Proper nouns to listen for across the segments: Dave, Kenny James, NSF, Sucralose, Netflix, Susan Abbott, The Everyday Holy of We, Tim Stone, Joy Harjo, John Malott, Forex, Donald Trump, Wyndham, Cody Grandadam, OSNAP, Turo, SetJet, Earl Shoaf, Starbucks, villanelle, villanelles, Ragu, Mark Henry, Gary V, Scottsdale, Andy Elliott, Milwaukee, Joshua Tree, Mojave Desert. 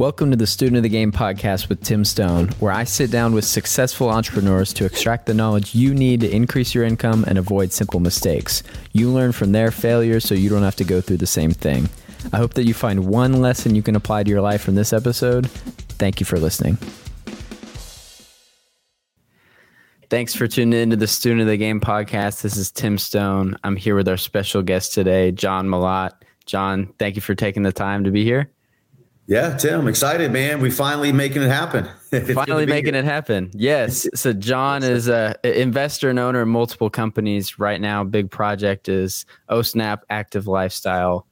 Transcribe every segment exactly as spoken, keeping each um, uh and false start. Welcome to the Student of the Game podcast with Tim Stone, where I sit down with successful entrepreneurs to extract the knowledge you need to increase your income and avoid simple mistakes. You learn from their failures so you don't have to go through the same thing. I hope that you find one lesson you can apply to your life from this episode. Thank you for listening. Thanks for tuning in to the Student of the Game podcast. This is Tim Stone. I'm here with our special guest today, John Malott. John, thank you for taking the time to be here. Yeah, Tim, excited, man. We finally making it happen. Finally making here. it happen. Yes. So John is a investor and owner of multiple companies right now. Big project is O S N A P Active Lifestyle.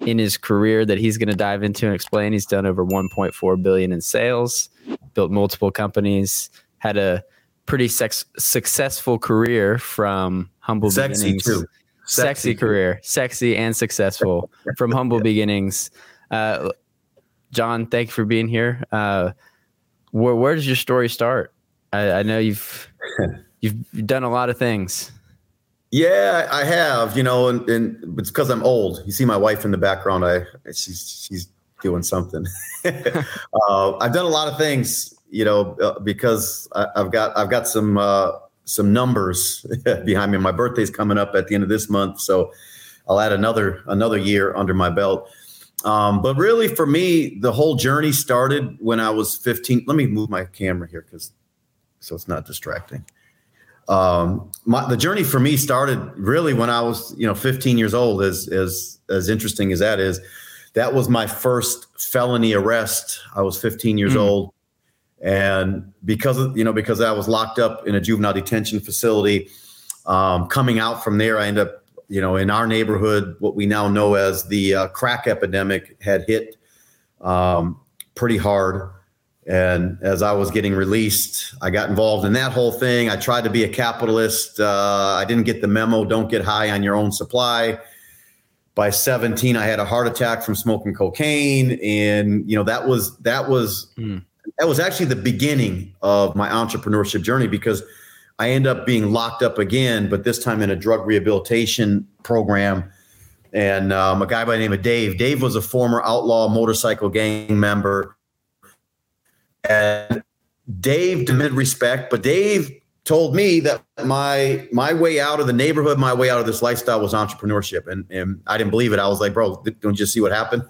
In his career that he's going to dive into and explain, he's done over one point four billion dollars in sales, built multiple companies, had a pretty sex- successful career from humble sexy beginnings. Too. Sexy, sexy career, too. Sexy and successful from humble yeah. beginnings. Uh, John, thank you for being here. Uh, where, where does your story start? I, I know you've you've done a lot of things. Yeah, I have, you know, and, and it's because I'm old. You see my wife in the background. I she's she's doing something. uh, I've done a lot of things, you know, uh, because I, I've got I've got some uh, some numbers behind me. My birthday's coming up at the end of this month, so I'll add another another year under my belt. Um, but really, for me, the whole journey started when I was fifteen. Let me move my camera here, because so it's not distracting. Um, my, the journey for me started really when I was, you know, fifteen years old. As as as interesting as that is, that was my first felony arrest. I was fifteen years mm-hmm. old, and because of, you know because I was locked up in a juvenile detention facility. Um, coming out from there, I ended up. You know, in our neighborhood, what we now know as the uh, crack epidemic had hit um, pretty hard. And as I was getting released, I got involved in that whole thing. I tried to be a capitalist. Uh, I didn't get the memo. Don't get high on your own supply. By seventeen, I had a heart attack from smoking cocaine. And, you know, that was that was mm. that was actually the beginning of my entrepreneurship journey, because I end up being locked up again, but this time in a drug rehabilitation program. And um, a guy by the name of Dave. Dave was a former outlaw motorcycle gang member. And Dave demanded respect, but Dave told me that my my way out of the neighborhood, my way out of this lifestyle was entrepreneurship. And, and I didn't believe it. I was like, bro, don't you see what happened?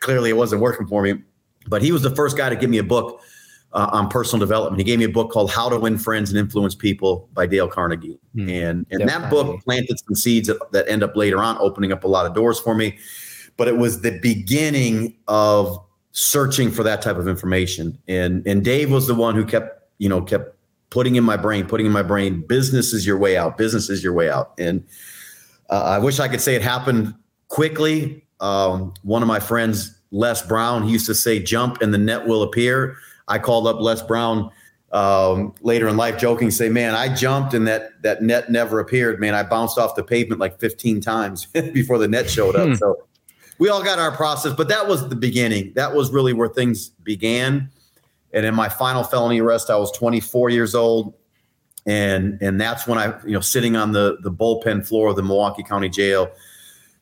Clearly, it wasn't working for me. But he was the first guy to give me a book Uh, on personal development. He gave me a book called How to Win Friends and Influence People by Dale Carnegie. Mm, and and that book planted some seeds that, that end up later on opening up a lot of doors for me. But it was the beginning of searching for that type of information. And and Dave was the one who kept, you know, kept putting in my brain, putting in my brain, business is your way out, business is your way out. And uh, I wish I could say it happened quickly. Um, one of my friends, Les Brown, he used to say, jump and the net will appear. I called up Les Brown um, later in life, joking, say, man, I jumped and that that net never appeared. Man, I bounced off the pavement like fifteen times before the net showed up. Hmm. So we all got our process, but that was the beginning. That was really where things began. And in my final felony arrest, I was twenty-four years old. And and that's when I, you know, sitting on the, the bullpen floor of the Milwaukee County Jail,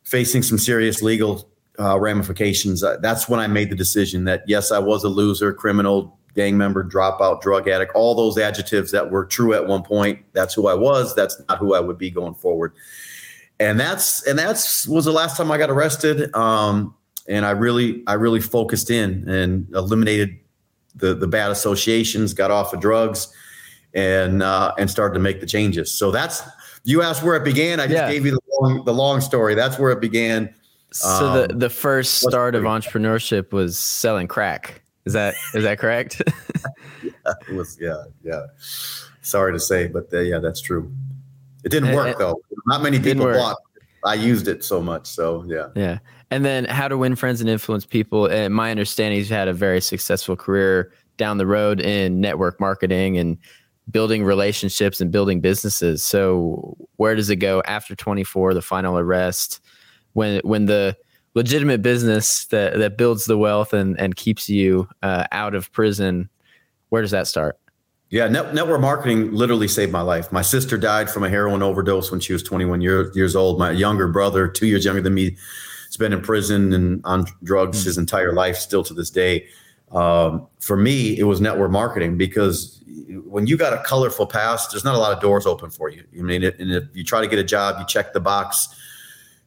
facing some serious legal Uh, ramifications. Uh, that's when I made the decision that, yes, I was a loser, criminal, gang member, dropout, drug addict, all those adjectives that were true at one point. That's who I was. That's not who I would be going forward. And that's and that's was the last time I got arrested. Um, and I really I really focused in and eliminated the the bad associations, got off of drugs, and uh, and started to make the changes. So that's you asked where it began. I just yeah. gave you the long, the long story. That's where it began. So the, the first start of entrepreneurship was selling crack. Is that is that correct? yeah, it was, yeah, yeah. Sorry to say, but the, yeah, that's true. It didn't work, though. Not many people bought it. I used it so much. So, yeah. Yeah. And then How to Win Friends and Influence People. And my understanding is you had a very successful career down the road in network marketing and building relationships and building businesses. So where does it go after twenty-four, the final arrest? When when the legitimate business that, that builds the wealth and, and keeps you uh, out of prison, where does that start? Yeah, net, network marketing literally saved my life. My sister died from a heroin overdose when she was twenty-one year, years old. My younger brother, two years younger than me, has been in prison and on drugs mm-hmm. his entire life, still to this day. Um, for me, it was network marketing, because when you got a colorful past, there's not a lot of doors open for you. I mean, and if you try to get a job, you check the box,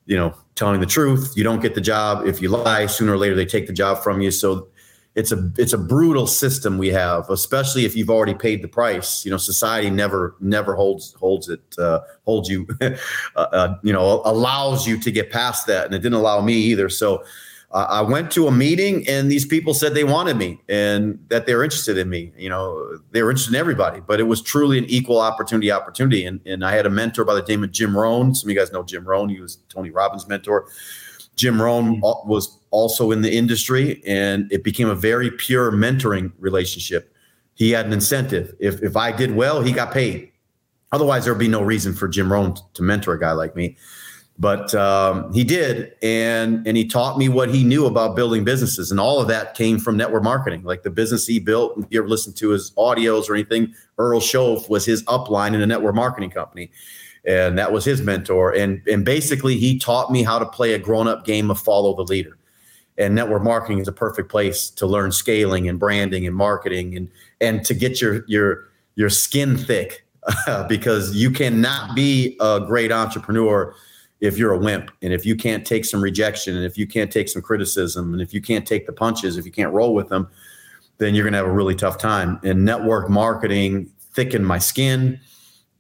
you know, telling the truth, you don't get the job. If you lie, sooner or later, they take the job from you. So it's a, it's a brutal system we have, especially if you've already paid the price. You know, society never, never holds, holds it, uh, holds you, uh, uh, you know, allows you to get past that. And it didn't allow me either. So uh, I went to a meeting and these people said they wanted me and that they're interested in me. You know, they were interested in everybody, but it was truly an equal opportunity opportunity. And, and I had a mentor by the name of Jim Rohn. Some of you guys know Jim Rohn. He was Tony Robbins' mentor. Jim Rohn was also in the industry, and it became a very pure mentoring relationship. He had an incentive. If if I did well, he got paid. Otherwise, there would be no reason for Jim Rohn to mentor a guy like me. But um, he did, and and he taught me what he knew about building businesses, and all of that came from network marketing. Like the business he built, if you ever listened to his audios or anything, Earl Shoaf was his upline in a network marketing company. And that was his mentor. And, and basically, he taught me how to play a grown-up game of follow the leader. And network marketing is a perfect place to learn scaling and branding and marketing and and to get your your your skin thick because you cannot be a great entrepreneur if you're a wimp. And if you can't take some rejection, and if you can't take some criticism, and if you can't take the punches, if you can't roll with them, then you're going to have a really tough time. And network marketing thickened my skin.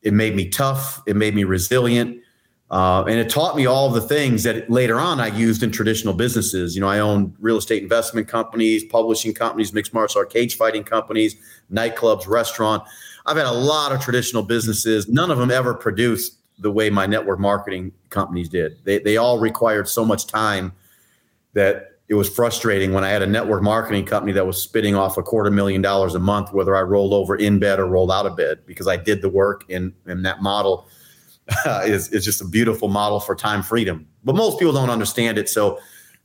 It made me tough. It made me resilient. Uh, and it taught me all the things that later on I used in traditional businesses. You know, I owned real estate investment companies, publishing companies, mixed martial arts, cage fighting companies, nightclubs, restaurant. I've had a lot of traditional businesses. None of them ever produced the way my network marketing companies did. They, they all required so much time that it was frustrating when I had a network marketing company that was spitting off a quarter million dollars a month, whether I rolled over in bed or rolled out of bed, because I did the work. And, and that model uh, is, is just a beautiful model for time freedom. But most people don't understand it. So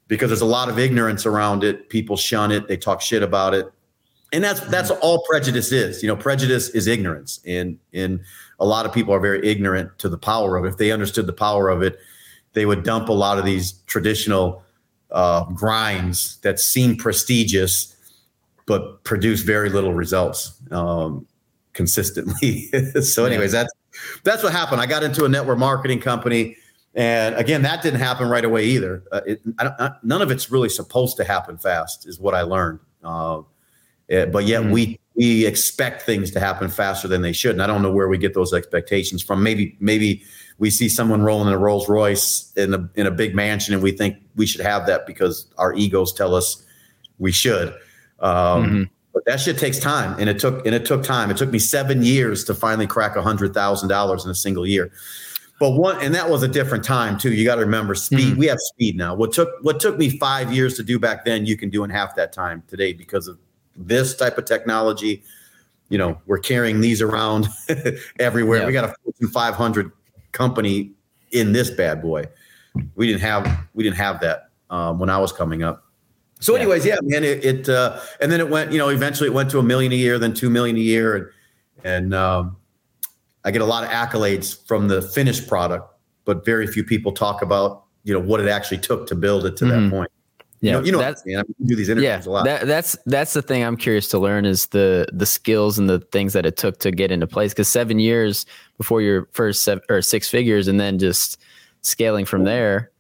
because there's a lot of ignorance around it, people shun it. They talk shit about it. And that's that's all prejudice is. You know, prejudice is ignorance. And, and a lot of people are very ignorant to the power of it. If they understood the power of it, they would dump a lot of these traditional Uh, grinds that seem prestigious, but produce very little results um, consistently. So anyways, that's, that's what happened. I got into a network marketing company. And again, that didn't happen right away either. Uh, it, I don't, I, none of it's really supposed to happen fast is what I learned. Uh, it, but yet mm-hmm. we, we expect things to happen faster than they should. And I don't know where we get those expectations from. Maybe, maybe we see someone rolling in a Rolls Royce in a, in a big mansion, and we think we should have that because our egos tell us we should. Um, mm-hmm. But that shit takes time. And it took, and it took time. It took me seven years to finally crack a hundred thousand dollars in a single year. But one, and that was a different time too. You got to remember speed. Mm-hmm. We have speed now. What took, what took me five years to do back then, you can do in half that time today because of this type of technology. You know, we're carrying these around everywhere. Yeah. We got a Fortune five hundred company in this bad boy. We didn't have we didn't have that um, when I was coming up. So, anyways, yeah, man. It, it uh, and then it went. You know, eventually it went to a million a year, then two million a year, and and um, I get a lot of accolades from the finished product, but very few people talk about you know what it actually took to build it to mm-hmm. that point. Yeah, you know, you know that's, man, I do these interviews yeah, a lot. That, that's that's the thing I'm curious to learn is the the skills and the things that it took to get into place. Because seven years before your first seven, or six figures, and then just scaling from there.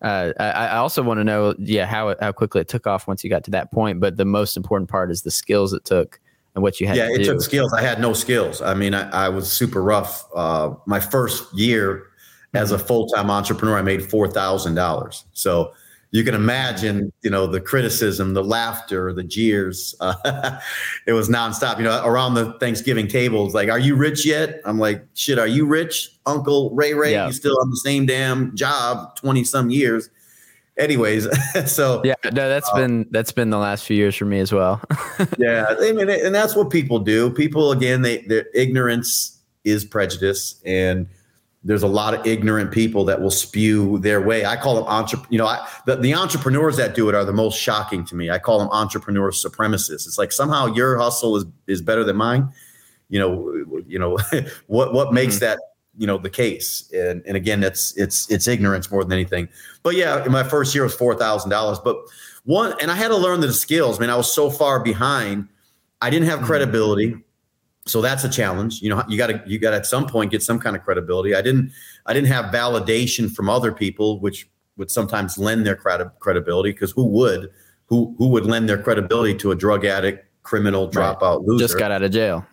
Uh, I, I also want to know, yeah, how how quickly it took off once you got to that point. But the most important part is the skills it took and what you had. Yeah, to it do. took skills. I had no skills. I mean, I, I was super rough. Uh, my first year mm-hmm. as a full time entrepreneur, I made four thousand dollars. So. You can imagine, you know, the criticism, the laughter, the jeers. Uh, it was nonstop, you know, around the Thanksgiving tables. Like, are you rich yet? I'm like, shit, are you rich? Uncle Ray Ray, yeah. You still on the same damn job twenty some years. Anyways, so. Yeah, no, that's uh, been that's been the last few years for me as well. Yeah, I mean, and that's what people do. People, again, they their ignorance is prejudice, and there's a lot of ignorant people that will spew their way. I call them entrep- you know, I, the, the entrepreneurs that do it are the most shocking to me. I call them entrepreneur supremacists. It's like somehow your hustle is, is better than mine. You know, you know, what, what makes mm-hmm. that, you know, the case. And, and again, that's, it's, it's ignorance more than anything, but yeah, my first year was four thousand dollars. But One, and I had to learn the skills, man. I was so far behind. I didn't have credibility. So that's a challenge. You know, you got to, you got to at some point get some kind of credibility. I didn't, I didn't have validation from other people, which would sometimes lend their credi- credibility. Cause who would, who, who would lend their credibility to a drug addict, criminal, dropout, right. loser? Just got out of jail.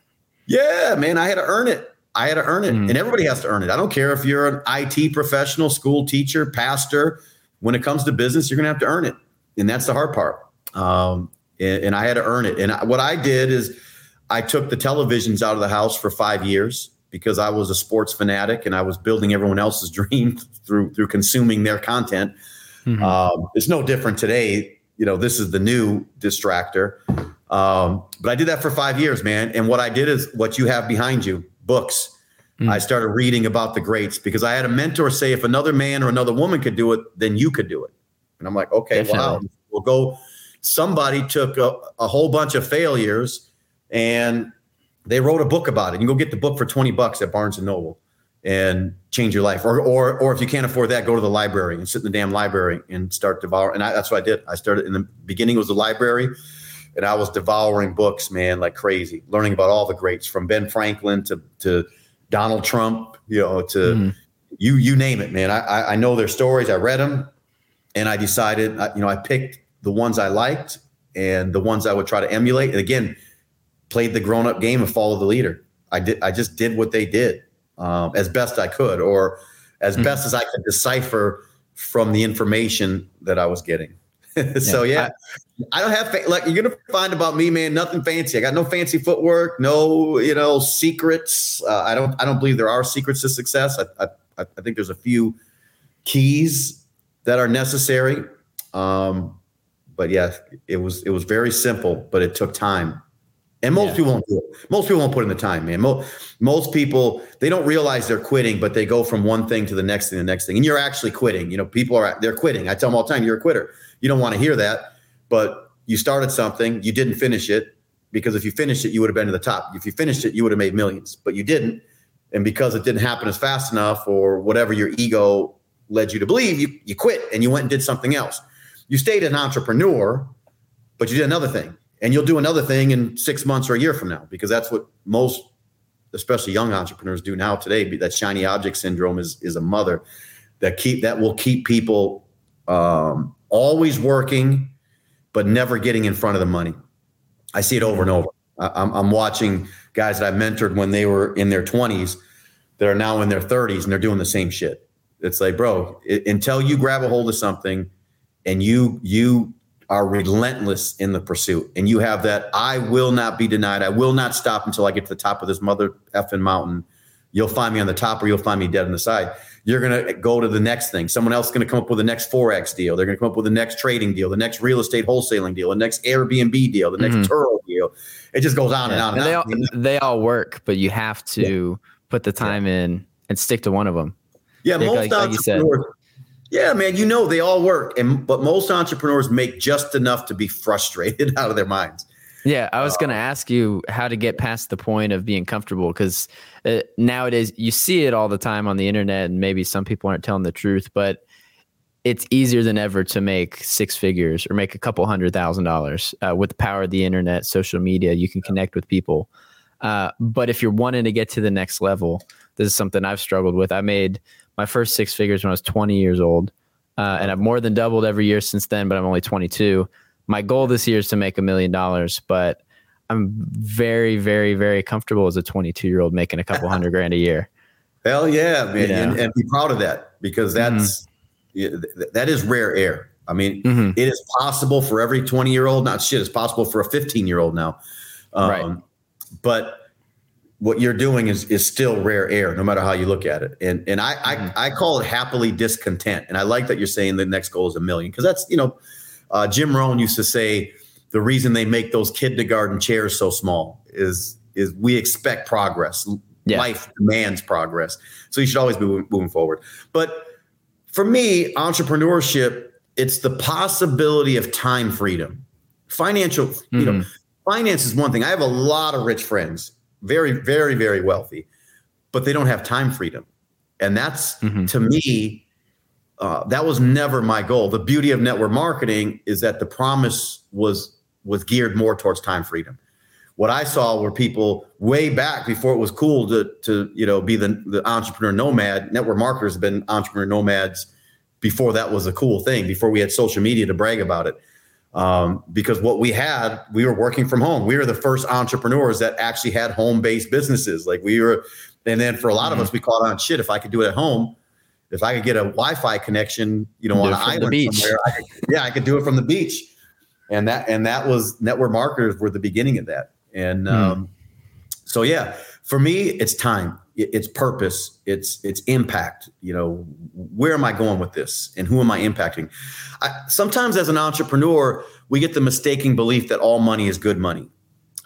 Yeah, man. I had to earn it. I had to earn it. Mm. And everybody has to earn it. I don't care if you're an I T professional, school teacher, pastor. When it comes to business, you're going to have to earn it. And that's the hard part. Um, and, and I had to earn it. And I, what I did is I took the televisions out of the house for five years because I was a sports fanatic and I was building everyone else's dream through through consuming their content. Mm-hmm. Um, it's no different today. You know, this is the new distractor. Um, but I did that for five years, man. And what I did is what you have behind you, books. Mm-hmm. I started reading about the greats because I had a mentor say, if another man or another woman could do it, then you could do it. And I'm like, okay, Definitely. Wow, we'll go. Somebody took a, a whole bunch of failures and they wrote a book about it. You can go get the book for twenty bucks at Barnes and Noble and change your life. Or, or, or if you can't afford that, go to the library and sit in the damn library and start devouring. And I, that's what I did. I started in the beginning, it was the library, and I was devouring books, man, like crazy, learning about all the greats from Ben Franklin to, to Donald Trump, you know, to mm. you, you name it, man. I, I know their stories. I read them. And I decided, you know, I picked the ones I liked and the ones I would try to emulate. And again, played the grown-up game and follow the leader. I did. I just did what they did um, as best I could, or as mm-hmm. best as I could decipher from the information that I was getting. So yeah, I, I don't have fa- like you're gonna find about me, man. Nothing fancy. I got no fancy footwork. No, you know, secrets. Uh, I don't. I don't believe there are secrets to success. I, I, I think there's a few keys that are necessary. Um, but yeah, it was, it was very simple, but it took time. And most yeah. people won't do it. Most people won't put in the time, man. Most, most people, they don't realize they're quitting, but they go from one thing to the next thing, the next thing. And you're actually quitting. You know, people are, they're quitting. I tell them all the time, you're a quitter. You don't want to hear that, but you started something, you didn't finish it, because if you finished it, you would have been to the top. If you finished it, you would have made millions, but you didn't. And because it didn't happen as fast enough, or whatever your ego led you to believe, you, you quit and you went and did something else. You stayed an entrepreneur, but you did another thing, and you'll do another thing in six months or a year from now, because that's what most, especially young entrepreneurs, do now today. That shiny object syndrome is, is a mother that keep, that will keep people um, always working, but never getting in front of the money. I see it over and over. I, I'm, I'm watching guys that I mentored when they were in their twenties that are now in their thirties and they're doing the same shit. It's like, bro, it, until you grab a hold of something and you you are relentless in the pursuit, and you have that, I will not be denied. I will not stop until I get to the top of this mother effing mountain. You'll find me on the top, or you'll find me dead on the side. You're going to go to the next thing. Someone else is going to come up with the next Forex deal. They're going to come up with the next trading deal, the next real estate wholesaling deal, the next Airbnb deal, the next mm-hmm. Turo deal. It just goes on yeah. and on and, and they on. All, they all work, but you have to yeah. put the time yeah. in and stick to one of them. Yeah, most like, entrepreneurs. Like yeah, man, you know they all work, and but most entrepreneurs make just enough to be frustrated out of their minds. Yeah, I was uh, going to ask you how to get past the point of being comfortable, because uh, nowadays you see it all the time on the internet, and maybe some people aren't telling the truth, but it's easier than ever to make six figures or make a couple hundred thousand dollars uh, with the power of the internet, social media. You can connect with people, uh, but if you're wanting to get to the next level, this is something I've struggled with. I made my first six figures when I was twenty years old, uh, and I've more than doubled every year since then, but I'm only twenty-two. My goal this year is to make a million dollars, but I'm very, very, very comfortable as a twenty-two-year-old making a couple hundred grand a year. Hell yeah, man, you know? and, and be proud of that, because that's mm-hmm. that is rare air. I mean, mm-hmm. it is possible for every twenty-year-old. Not shit, it's possible for a fifteen-year-old now. Um, right. But what you're doing is is still rare air, no matter how you look at it. And and I, mm-hmm. I I call it happily discontent. And I like that you're saying the next goal is a million, because that's, you know, uh, Jim Rohn used to say the reason they make those kindergarten chairs so small is is we expect progress. Yeah. Life demands progress. So you should always be moving forward. But for me, entrepreneurship, it's the possibility of time freedom. Financial, mm-hmm. you know, finance is one thing. I have a lot of rich friends. Very, very, very wealthy, but they don't have time freedom. And that's, mm-hmm. to me, uh, that was never my goal. The beauty of network marketing is that the promise was was geared more towards time freedom. What I saw were people way back before it was cool to, to you know, be the, the entrepreneur nomad. Network marketers have been entrepreneur nomads before that was a cool thing, before we had social media to brag about it. Um, because what we had, we were working from home. We were the first entrepreneurs that actually had home-based businesses. Like we were, and then for a lot mm-hmm. of us, we caught on shit. If I could do it at home, if I could get a Wi-Fi connection, you know, on an island somewhere, I could, yeah, I could do it from the beach. And that, and that was, network marketers were the beginning of that. And um, mm. so, yeah, for me, it's time, it's purpose, it's it's impact. You know, where am I going with this and who am I impacting? I, sometimes as an entrepreneur, we get the mistaken belief that all money is good money.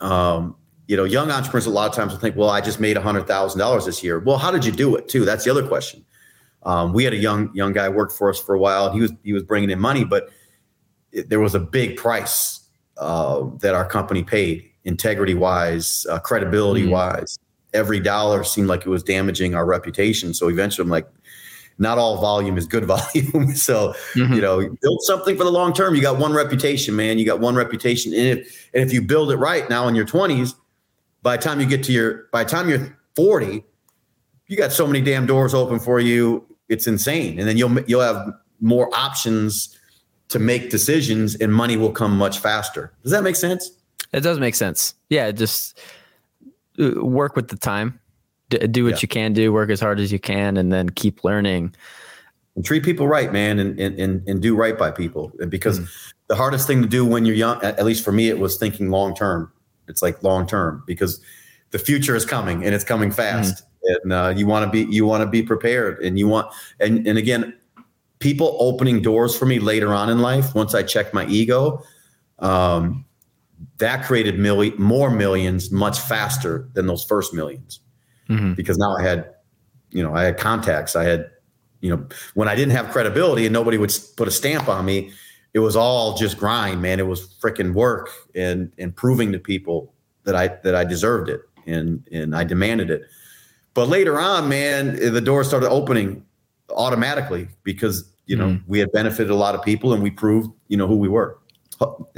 Um, you know, young entrepreneurs a lot of times will think, well, I just made one hundred thousand dollars this year. Well, how did you do it too? That's the other question. Um, we had a young young guy work for us for a while, and he was, he was bringing in money, but it, there was a big price uh, that our company paid. Integrity wise, uh, credibility wise, every dollar seemed like it was damaging our reputation. So eventually I'm like, not all volume is good volume. So, mm-hmm. you know, build something for the long term. You got one reputation, man, you got one reputation. And if, and if you build it right now in your twenties, by the time you get to your, by the time you're forty, you got so many damn doors open for you. It's insane. And then you'll, you'll have more options to make decisions and money will come much faster. Does that make sense? It does make sense. Yeah, just work with the time. D- do what yeah. you can do. Work as hard as you can, and then keep learning. And treat people right, man, and and and do right by people. And because mm. the hardest thing to do when you're young, at least for me, it was thinking long term. It's like long term because the future is coming and it's coming fast. Mm. And uh, you want to be you want to be prepared, and you want and and again, people opening doors for me later on in life. Once I checked my ego. Um, That created million, more millions much faster than those first millions mm-hmm. because now I had, you know, I had contacts. I had, you know, when I didn't have credibility and nobody would put a stamp on me, it was all just grind, man. It was freaking work and, and proving to people that I that I deserved it and and I demanded it. But later on, man, the door started opening automatically because, you know, mm-hmm. we had benefited a lot of people and we proved, you know, who we were.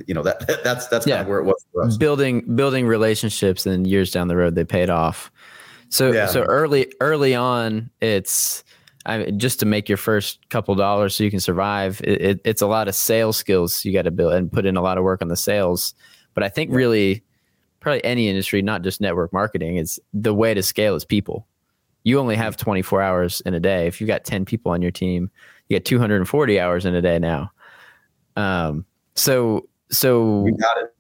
You know, that that's that's yeah. kind of where it was for us. Building building relationships, and years down the road they paid off. So yeah. so early early on, it's I mean, just to make your first couple dollars so you can survive. It, it, it's a lot of sales skills you got to build and put in a lot of work on the sales. But I think yeah. really, probably any industry, not just network marketing, is the way to scale is people. You only have twenty-four hours in a day. If you've got ten people on your team, you got two hundred forty hours in a day now. Um. So, so, we got it.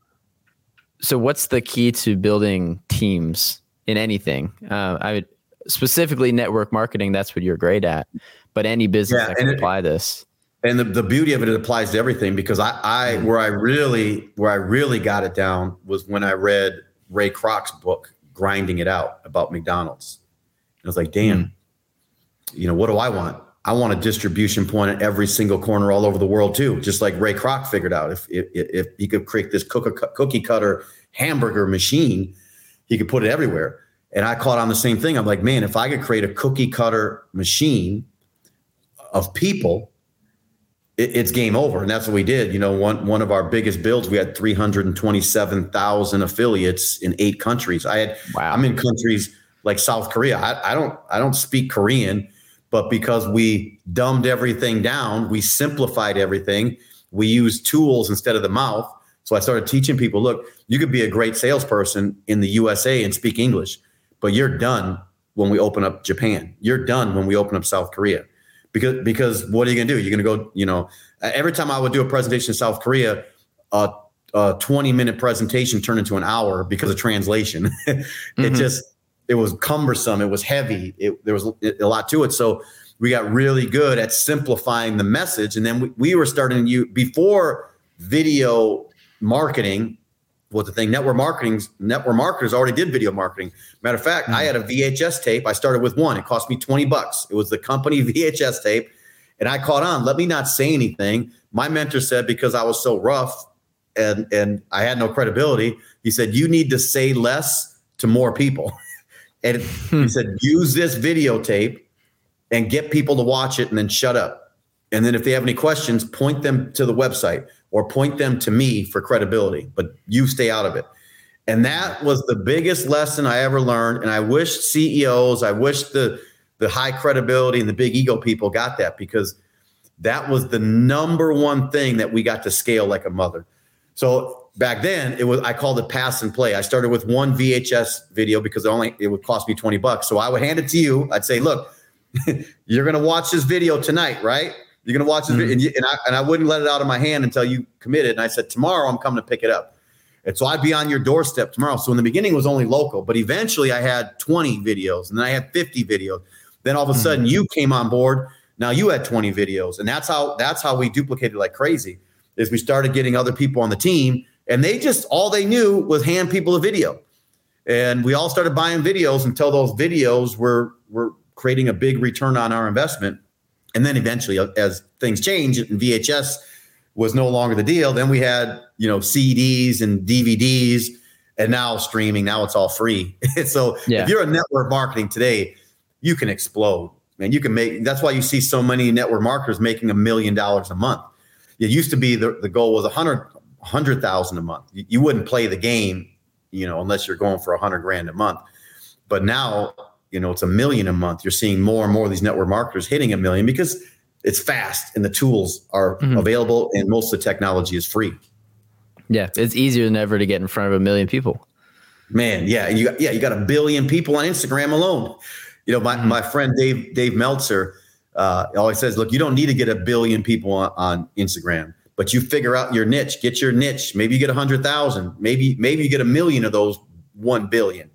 So what's the key to building teams in anything? Uh, I would specifically network marketing. That's what you're great at, but any business yeah, that can it, apply this. And the, the beauty of it, it applies to everything because I, I, where I really, where I really got it down was when I read Ray Kroc's book, Grinding It Out, about McDonald's. And I was like, damn, mm-hmm. you know, what do I want? I want a distribution point at every single corner all over the world too. Just like Ray Kroc figured out, if if, if he could create this cookie cutter hamburger machine, he could put it everywhere. And I caught on the same thing. I'm like, man, if I could create a cookie cutter machine of people, it, it's game over. And that's what we did. You know, one one of our biggest builds, we had three hundred twenty-seven thousand affiliates in eight countries. I had, wow. I'm in countries like South Korea. I, I don't I don't speak Korean. But because we dumbed everything down, we simplified everything. We used tools instead of the mouth. So I started teaching people, look, you could be a great salesperson in the U S A and speak English, but you're done when we open up Japan. You're done when we open up South Korea. Because because what are you going to do? You're going to go, you know, every time I would do a presentation in South Korea, uh, a twenty-minute presentation turned into an hour because of translation. it mm-hmm. just... It was cumbersome. It was heavy. It, there was a lot to it. So we got really good at simplifying the message. And then we, we were starting to use, before video marketing was the thing. Network marketing's network marketers already did video marketing. Matter of fact, mm-hmm. I had a V H S tape. I started with one. It cost me twenty bucks. It was the company V H S tape. And I caught on. Let me not say anything. My mentor said, because I was so rough and, and I had no credibility, he said, you need to say less to more people. And he said, use this videotape and get people to watch it and then shut up. And then if they have any questions, point them to the website or point them to me for credibility, but you stay out of it. And that was the biggest lesson I ever learned. And I wish C E Os, I wish the, the high credibility and the big ego people got that, because that was the number one thing that we got to scale like a mother. So back then it was, I called it pass and play. I started with one V H S video because it only, it would cost me twenty bucks. So I would hand it to you. I'd say, look, you're going to watch this video tonight, right? You're going to watch this mm-hmm. and, you, and, I, and I wouldn't let it out of my hand until you committed. And I said, tomorrow I'm coming to pick it up. And so I'd be on your doorstep tomorrow. So in the beginning it was only local, but eventually I had twenty videos and then I had fifty videos. Then all of a mm-hmm. sudden you came on board. Now you had twenty videos. And that's how, that's how we duplicated like crazy, is we started getting other people on the team, and they just, all they knew was hand people a video. And we all started buying videos until those videos were, were creating a big return on our investment. And then eventually, as things changed and V H S was no longer the deal, then we had, you know, C Ds and D V Ds, and now streaming. Now it's all free. So yeah. If you're a network marketing today, you can explode, and you can make. That's why you see so many network marketers making a million dollars a month. It used to be the, the goal was a hundred, a hundred thousand a month. You, you wouldn't play the game, you know, unless you're going for a hundred grand a month. But now, you know, it's a million a month. You're seeing more and more of these network marketers hitting a million because it's fast and the tools are mm-hmm. available, and most of the technology is free. Yeah, it's easier than ever to get in front of a million people. Man, yeah, you yeah, you got a billion people on Instagram alone. You know, my mm-hmm. my friend Dave Dave Meltzer uh, always says, "Look, you don't need to get a billion people on, on Instagram, but you figure out your niche. Get your niche. Maybe you get a hundred thousand. Maybe maybe you get a million of those one billion."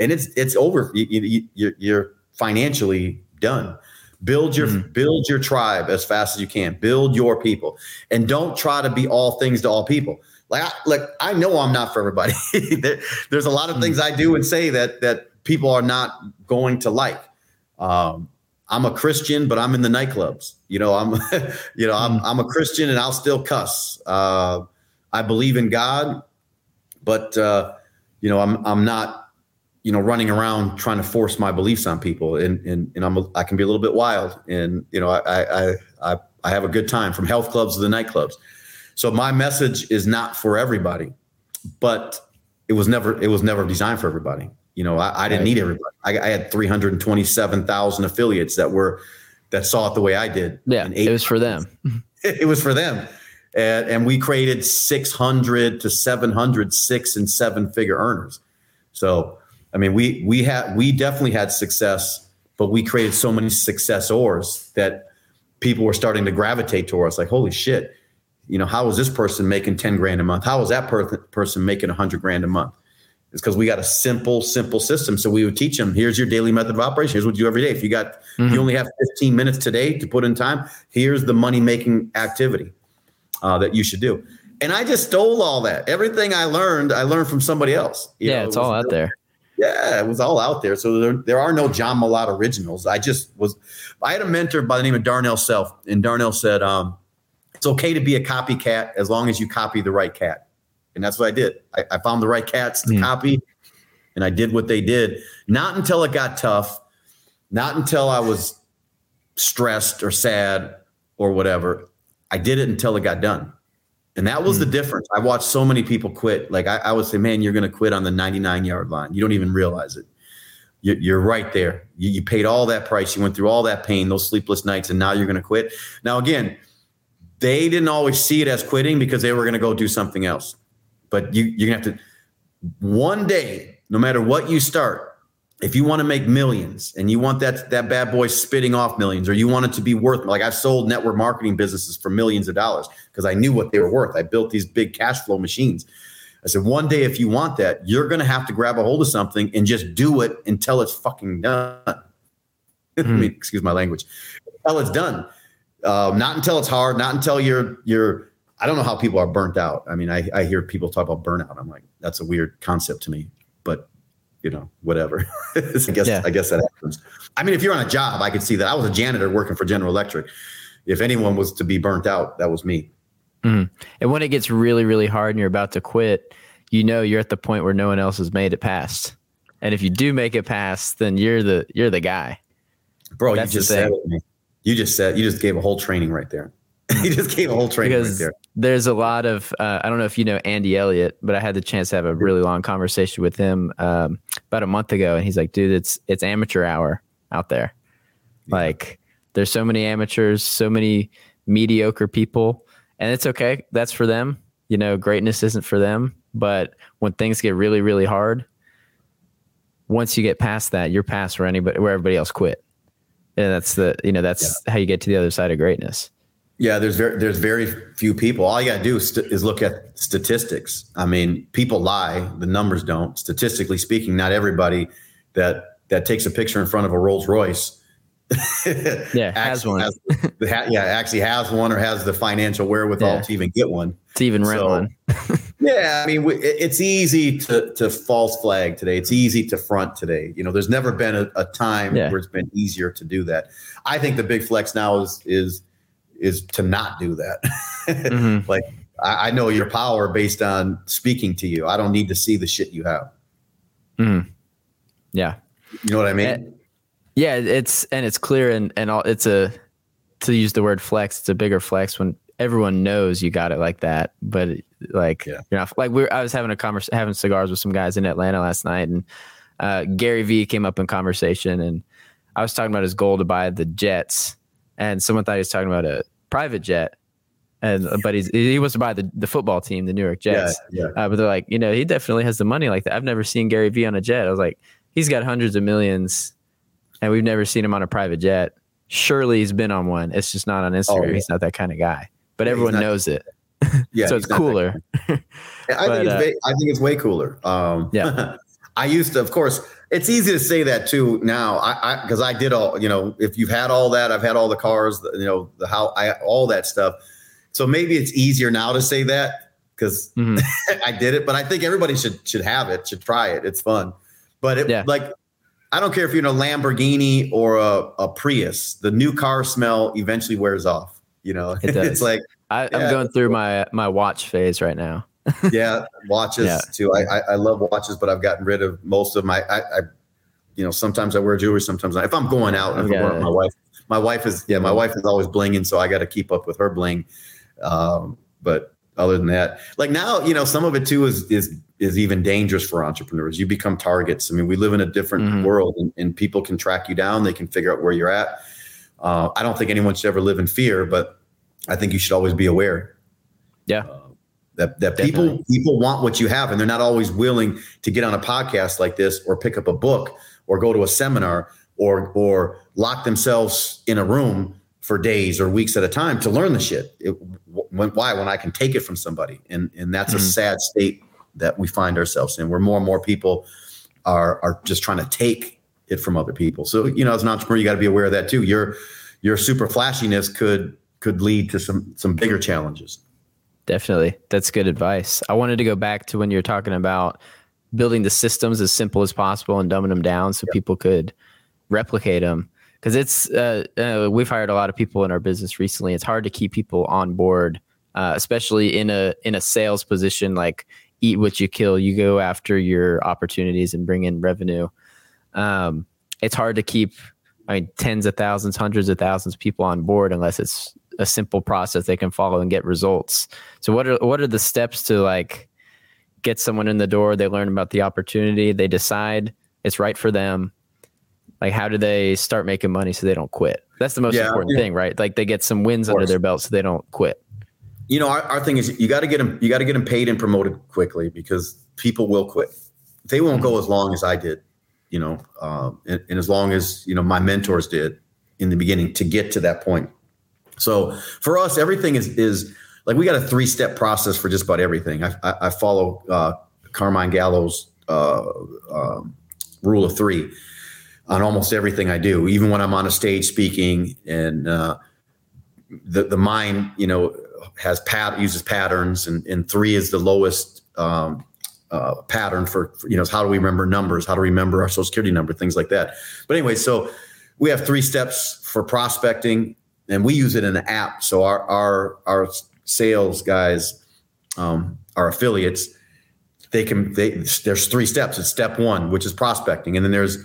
And it's it's over. You, you, you're, you're financially done. Build your mm-hmm. build your tribe as fast as you can. Build your people, and don't try to be all things to all people. Like I, like I know I'm not for everybody. there, there's a lot of things I do and say that that people are not going to like. Um, I'm a Christian, but I'm in the nightclubs. You know, I'm you know I'm I'm a Christian and I'll still cuss. Uh, I believe in God, but uh, you know I'm I'm not. you know, running around trying to force my beliefs on people. And, and, and I'm, a, I can be a little bit wild, and, you know, I, I, I, I have a good time from health clubs to the nightclubs. So my message is not for everybody, but it was never, it was never designed for everybody. You know, I, I didn't need everybody. I, I had three hundred twenty-seven thousand affiliates that were, that saw it the way I did. Yeah. It was for them. It was for them. And, and we created six hundred to seven hundred six and seven figure earners. So, I mean, we we had we definitely had success, but we created so many successors that people were starting to gravitate towards. Like, holy shit, you know, how is this person making ten grand a month? How is that per- person making a hundred grand a month? It's because we got a simple, simple system. So we would teach them: here's your daily method of operation. Here's what you do every day. If you got mm-hmm. you only have fifteen minutes today to put in time, here's the money making activity uh, that you should do. And I just stole all that. Everything I learned, I learned from somebody else. You yeah, know, it's it all out there. Yeah, it was all out there. So there, there are no John Malott originals. I just was – I had a mentor by the name of Darnell Self, and Darnell said um, it's okay to be a copycat as long as you copy the right cat. And that's what I did. I, I found the right cats to mm. copy, and I did what they did. Not until it got tough, not until I was stressed or sad or whatever. I did it until it got done. And that was mm. the difference. I watched so many people quit. Like I, I would say, man, you're going to quit on the ninety-nine yard line. You don't even realize it. You, you're right there. You, you paid all that price. You went through all that pain, those sleepless nights, and now you're going to quit. Now, again, they didn't always see it as quitting because they were going to go do something else. But you, you're going to have to one day, no matter what you start, if you want to make millions and you want that that bad boy spitting off millions, or you want it to be worth, like I've sold network marketing businesses for millions of dollars because I knew what they were worth. I built these big cash flow machines. I said, one day, if you want that, you're going to have to grab a hold of something and just do it until it's fucking done. Mm-hmm. I mean, excuse my language. Until it's done. Um, not until it's hard. Not until you're, you're, I don't know how people are burnt out. I mean, I, I hear people talk about burnout. I'm like, that's a weird concept to me, but you know, whatever. I guess yeah. I guess that happens. I mean, if you're on a job, I could see that. I was a janitor working for General Electric. If anyone was to be burnt out, that was me. Mm. And when it gets really, really hard and you're about to quit, you know you're at the point where no one else has made it past. And if you do make it past, then you're the you're the guy. Bro, that's you just said it, man. You just said, you just gave a whole training right there. You just gave a whole training because right there. There's a lot of, uh, I don't know if you know Andy Elliott, but I had the chance to have a really long conversation with him um, about a month ago. And he's like, dude, it's, it's amateur hour out there. Yeah. Like there's so many amateurs, so many mediocre people, and it's okay. That's for them. You know, greatness isn't for them. But when things get really, really hard, once you get past that, you're past where anybody, where everybody else quit. And that's the, you know, that's yeah. how you get to the other side of greatness. Yeah. There's very, there's very few people. All you gotta do is, st- is look at statistics. I mean, people lie, the numbers don't. Statistically speaking, not everybody that, that takes a picture in front of a Rolls Royce. yeah. Has one. Has, yeah. Actually has one or has the financial wherewithal yeah. to even get one. To even rent so, one. yeah. I mean, we, it's easy to, to false flag today. It's easy to front today. You know, there's never been a, a time yeah. where it's been easier to do that. I think the big flex now is, is, is to not do that. mm-hmm. Like, I, I know your power based on speaking to you. I don't need to see the shit you have. Mm. Yeah. You know what I mean? It, yeah. It's, and it's clear and, and all, it's a, to use the word flex, it's a bigger flex when everyone knows you got it like that, but like, yeah. you're not like we we're, I was having a convers having cigars with some guys in Atlanta last night, and uh, Gary V came up in conversation, and I was talking about his goal to buy the Jets, and someone thought he was talking about a private jet, and but he's, he wants to buy the, the football team, the New York Jets. Yeah, yeah. Uh, but they're like, you know, he definitely has the money like that. I've never seen Gary V on a jet. I was like, he's got hundreds of millions, and we've never seen him on a private jet. Surely he's been on one. It's just not on Instagram. Oh, yeah. He's not that kind of guy. But yeah, everyone not, knows it. Yeah, so it's cooler. I, but, think it's, uh, way, I think it's way cooler. Um, yeah. I used to, of course, it's easy to say that too now. I, I, cause I did all, you know, if you've had all that, I've had all the cars, you know, the, how I, all that stuff. So maybe it's easier now to say that cause mm-hmm. I did it, but I think everybody should, should have it, should try it. It's fun, but it yeah. like, I don't care if you're in a Lamborghini or a, a Prius, the new car smell eventually wears off. You know, it it's like I, yeah, I'm going through cool. my my watch phase right now. yeah, watches yeah. too. I, I I love watches, but I've gotten rid of most of my. I, I you know, sometimes I wear jewelry, sometimes I, if I'm going out and yeah. my wife, my wife is yeah, my wife is always blinging, so I got to keep up with her bling. Um, but other than that, like now, you know, some of it too is is is even dangerous for entrepreneurs. You become targets. I mean, we live in a different mm-hmm. world, and, and people can track you down. They can figure out where you're at. Uh, I don't think anyone should ever live in fear, but I think you should always be aware. Yeah, uh, that that Definitely. people people want what you have, and they're not always willing to get on a podcast like this, or pick up a book, or go to a seminar, or or lock themselves in a room for days or weeks at a time to learn the shit. It, when, why? When I can take it from somebody, and and that's mm-hmm. a sad state that we find ourselves in, where more and more people are are just trying to take it from other people. So, you know, as an entrepreneur, you got to be aware of that too. Your, your super flashiness could, could lead to some, some bigger challenges. Definitely. That's good advice. I wanted to go back to when you're talking about building the systems as simple as possible and dumbing them down so yeah. people could replicate them. Cause it's, uh, uh, we've hired a lot of people in our business recently. It's hard to keep people on board, uh, especially in a, in a sales position, like eat what you kill, you go after your opportunities and bring in revenue. Um, it's hard to keep, I mean, tens of thousands, hundreds of thousands of people on board unless it's a simple process they can follow and get results. So what are, what are the steps to like get someone in the door? They learn about the opportunity. They decide it's right for them. Like, how do they start making money so they don't quit? That's the most yeah, important yeah. thing, right? Like they get some wins under their belt so they don't quit. You know, our, our thing is you got to get them, you got to get them paid and promoted quickly because people will quit. They won't go as long as I did. You know, um, and, and as long as, you know, my mentors did in the beginning to get to that point. So for us, everything is, is like, we got a three step process for just about everything. I, I, I follow uh, Carmine Gallo's uh, um, rule of three on almost everything I do, even when I'm on a stage speaking and uh, the, the mind, you know, has pat uses patterns and, and three is the lowest um Uh, pattern for, for, you know, how do we remember numbers? How do we remember our social security number? Things like that. But anyway, so we have three steps for prospecting and we use it in an app. So our, our, our sales guys, um, our affiliates, they can, they, there's three steps. It's step one, which is prospecting. And then there's,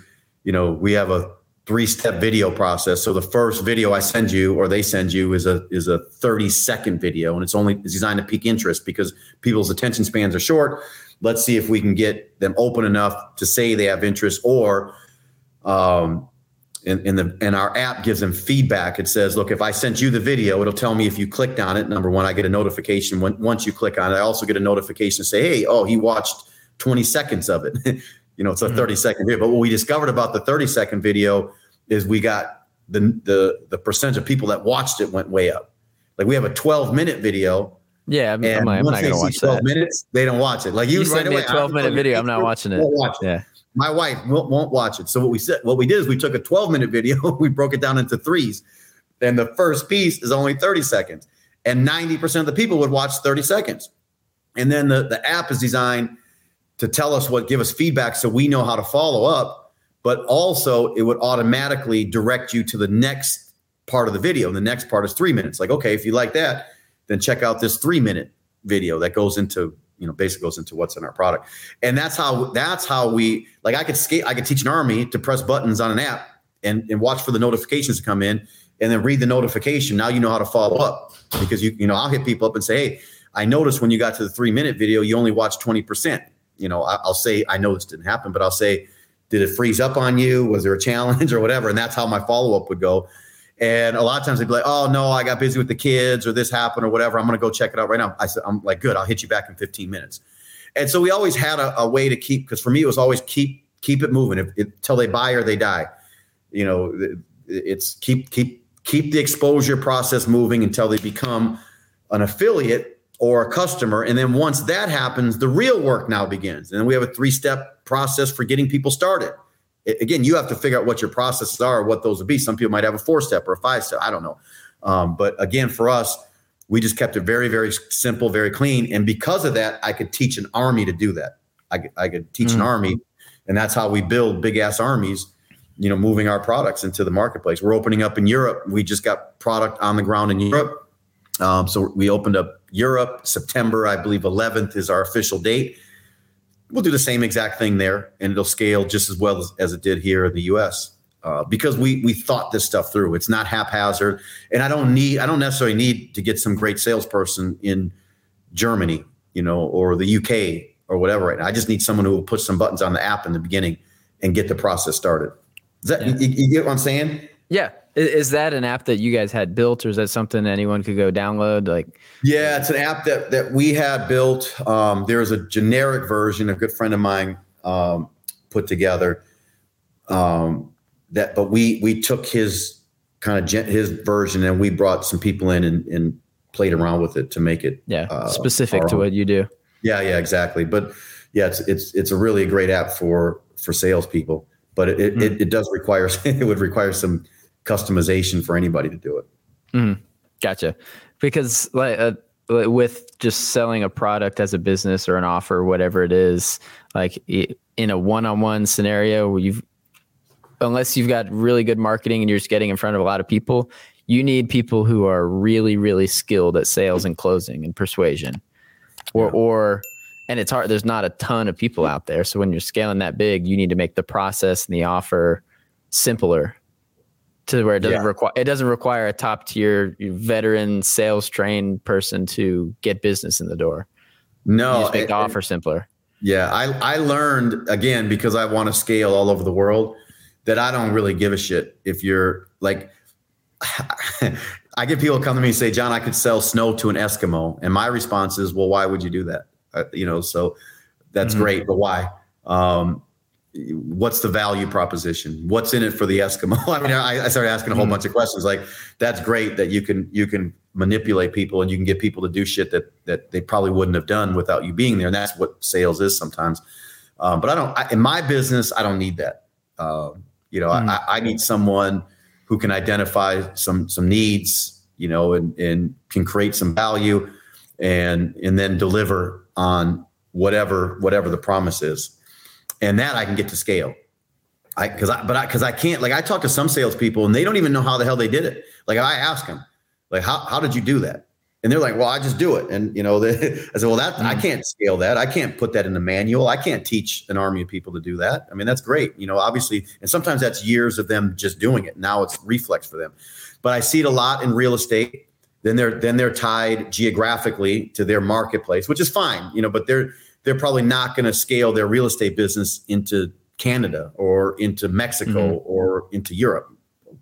you know, we have a three-step video process. So the first video I send you, or they send you, is a is a thirty-second video, and it's only it's designed to pique interest because people's attention spans are short. Let's see if we can get them open enough to say they have interest, or um, in, in the and our app gives them feedback. It says, look, if I sent you the video, it'll tell me if you clicked on it. Number one, I get a notification when once you click on it. I also get a notification to say, hey, oh, he watched twenty seconds of it. You know, it's a mm-hmm. thirty-second video. But what we discovered about the thirty-second video is we got the, the the percentage of people that watched it went way up. Like we have a twelve-minute video. Yeah, I'm, and I'm once not going to watch twelve that. Minutes, they don't watch it. Like you, you right away, a twelve-minute video. I'm not watching it. Watch it. Yeah, my wife won't, won't watch it. So what we said, what we did is we took a twelve-minute video, we broke it down into threes, and the first piece is only thirty seconds, and ninety percent of the people would watch thirty seconds, and then the the app is designed to tell us what, give us feedback so we know how to follow up, but also it would automatically direct you to the next part of the video. And the next part is three minutes. Like, okay, if you like that, then check out this three minute video that goes into, you know, basically goes into what's in our product. And that's how, that's how we, like I could skate, I could teach an army to press buttons on an app and, and watch for the notifications to come in and then read the notification. Now you know how to follow up because you, you know, I'll hit people up and say, hey, I noticed when you got to the three minute video, you only watched twenty percent. You know, I'll say, I know this didn't happen, but I'll say, did it freeze up on you? Was there a challenge or whatever? And that's how my follow-up would go. And a lot of times they'd be like, oh no, I got busy with the kids or this happened or whatever. I'm going to go check it out right now. I said, I'm like, good. I'll hit you back in fifteen minutes. And so we always had a, a way to keep, because for me, it was always keep, keep it moving if, if, till they buy or they die. You know, it, it's keep, keep, keep the exposure process moving until they become an affiliate or a customer. And then once that happens, the real work now begins. And then we have a three-step process for getting people started. It, again, you have to figure out what your processes are, what those would be. Some people might have a four-step or a five-step. I don't know. Um, but again, for us, we just kept it very, very simple, very clean. And because of that, I could teach an army to do that. I, I could teach mm-hmm. an army. And that's how we build big-ass armies, you know, moving our products into the marketplace. We're opening up in Europe. We just got product on the ground in Europe. Um, so we opened up Europe, September, I believe eleventh is our official date. We'll do the same exact thing there, and it'll scale just as well as, as it did here in the U S Uh, because we we thought this stuff through. It's not haphazard, and I don't need I don't necessarily need to get some great salesperson in Germany, you know, or the U K or whatever. Right now, I just need someone who will push some buttons on the app in the beginning and get the process started. Is that yeah. you, you get what I'm saying? Yeah. Is that an app that you guys had built, or is that something anyone could go download? Like, yeah, it's an app that that we had built. Um, there's a generic version a good friend of mine um, put together. Um, that, but we we took his kind of gen- his version and we brought some people in and, and played around with it to make it yeah uh, specific to what you do. Yeah, yeah, exactly. But yeah, it's it's it's a really great app for for salespeople, but it it, mm. it, it does require it would require some customization for anybody to do it. Mm, gotcha. Because like uh, with just selling a product as a business or an offer, whatever it is, like in a one-on-one scenario, where you've unless you've got really good marketing and you're just getting in front of a lot of people, you need people who are really, really skilled at sales and closing and persuasion. Or yeah. or and it's hard. There's not a ton of people out there. So when you're scaling that big, you need to make the process and the offer simpler. To where it doesn't yeah. require it doesn't require a top tier veteran sales trained person to get business in the door. No, you just make it, the offer simpler. Yeah, I I learned again because I want to scale all over the world that I don't really give a shit if you're like. I get people come to me and say, John, I could sell snow to an Eskimo, and my response is, well, why would you do that? Uh, you know, so that's mm-hmm. great, but why? Um, what's the value proposition? What's in it for the Eskimo? I mean, I, I started asking a whole mm. bunch of questions. Like, that's great that you can you can manipulate people and you can get people to do shit that that they probably wouldn't have done without you being there. And that's what sales is sometimes. Um, but I don't I, in my business, I don't need that. Uh, you know, mm. I, I need someone who can identify some some needs, you know, and and can create some value and and then deliver on whatever whatever the promise is. And that I can get to scale. I, cause I, but I, cause I can't, like I talk to some salespeople and they don't even know how the hell they did it. Like I ask them, like, how, how did you do that? And they're like, well, I just do it. And, you know, they, I said, well, that mm. I can't scale that. I can't put that in the manual. I can't teach an army of people to do that. I mean, that's great. You know, obviously, and sometimes that's years of them just doing it. Now it's reflex for them. But I see it a lot in real estate. Then they're then they're tied geographically to their marketplace, which is fine, you know, but they're they're probably not going to scale their real estate business into Canada or into Mexico mm-hmm. or into Europe.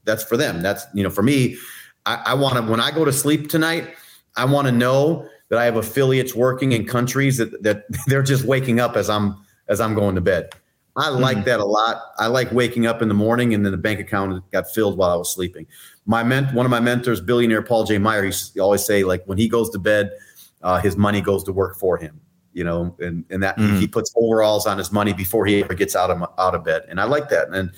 That's for them. That's, you know, for me, I, I want to, when I go to sleep tonight, I want to know that I have affiliates working in countries that, that they're just waking up as I'm as I'm going to bed. I like mm-hmm. that a lot. I like waking up in the morning and then the bank account got filled while I was sleeping. My ment, one of my mentors, billionaire Paul J. Meyer, he used to always say, like, when he goes to bed, uh, his money goes to work for him. You know, and and that mm-hmm. he puts overalls on his money before he ever gets out of out of bed. And I like that. And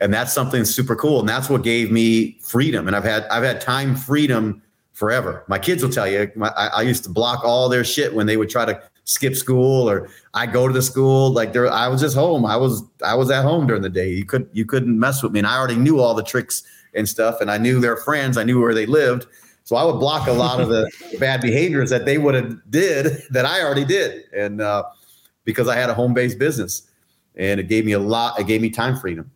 and that's something super cool. And that's what gave me freedom. And I've had I've had time freedom forever. My kids will tell you, my, I, I used to block all their shit when they would try to skip school or I go to the school. Like there, I was just home. I was I was at home during the day. You could you couldn't mess with me. And I already knew all the tricks and stuff. And I knew their friends. I knew where they lived. So I would block a lot of the bad behaviors that they would have did that I already did. And uh, because I had a home based business, and it gave me a lot. It gave me time freedom,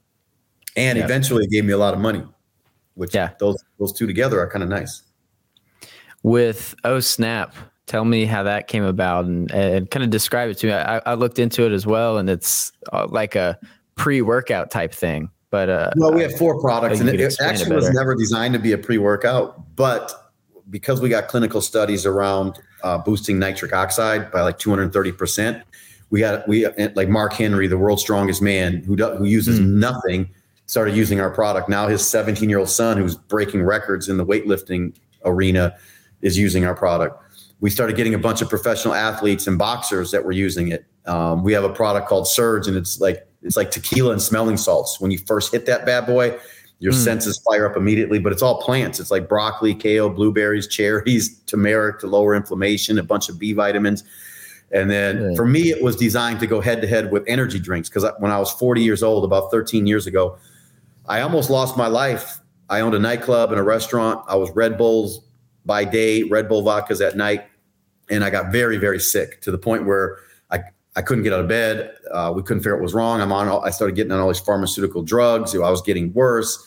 and yeah. eventually it gave me a lot of money. Which yeah. those those two together are kind of nice. With O SNAP, tell me how that came about and, and kind of describe it to me. I, I looked into it as well, and it's like a pre-workout type thing. But uh, well, we have four products, and it, it actually it was never designed to be a pre-workout. But because we got clinical studies around uh, boosting nitric oxide by like two hundred thirty percent, we got we like Mark Henry, the world's strongest man, who do, who uses mm. nothing, started using our product. Now his seventeen-year-old son, who's breaking records in the weightlifting arena, is using our product. We started getting a bunch of professional athletes and boxers that were using it. Um, we have a product called Surge, and it's like it's like tequila and smelling salts. When you first hit that bad boy, your mm. senses fire up immediately, but it's all plants. It's like broccoli, kale, blueberries, cherries, turmeric to lower inflammation, a bunch of B vitamins. And then mm. for me, it was designed to go head to head with energy drinks, because when I was forty years old, about thirteen years ago, I almost lost my life. I owned a nightclub and a restaurant. I was Red Bulls by day, Red Bull vodkas at night. And I got very, very sick to the point where I, I couldn't get out of bed. Uh, we couldn't figure out what was wrong. I'm on, all, I started getting on all these pharmaceutical drugs. You know, I was getting worse.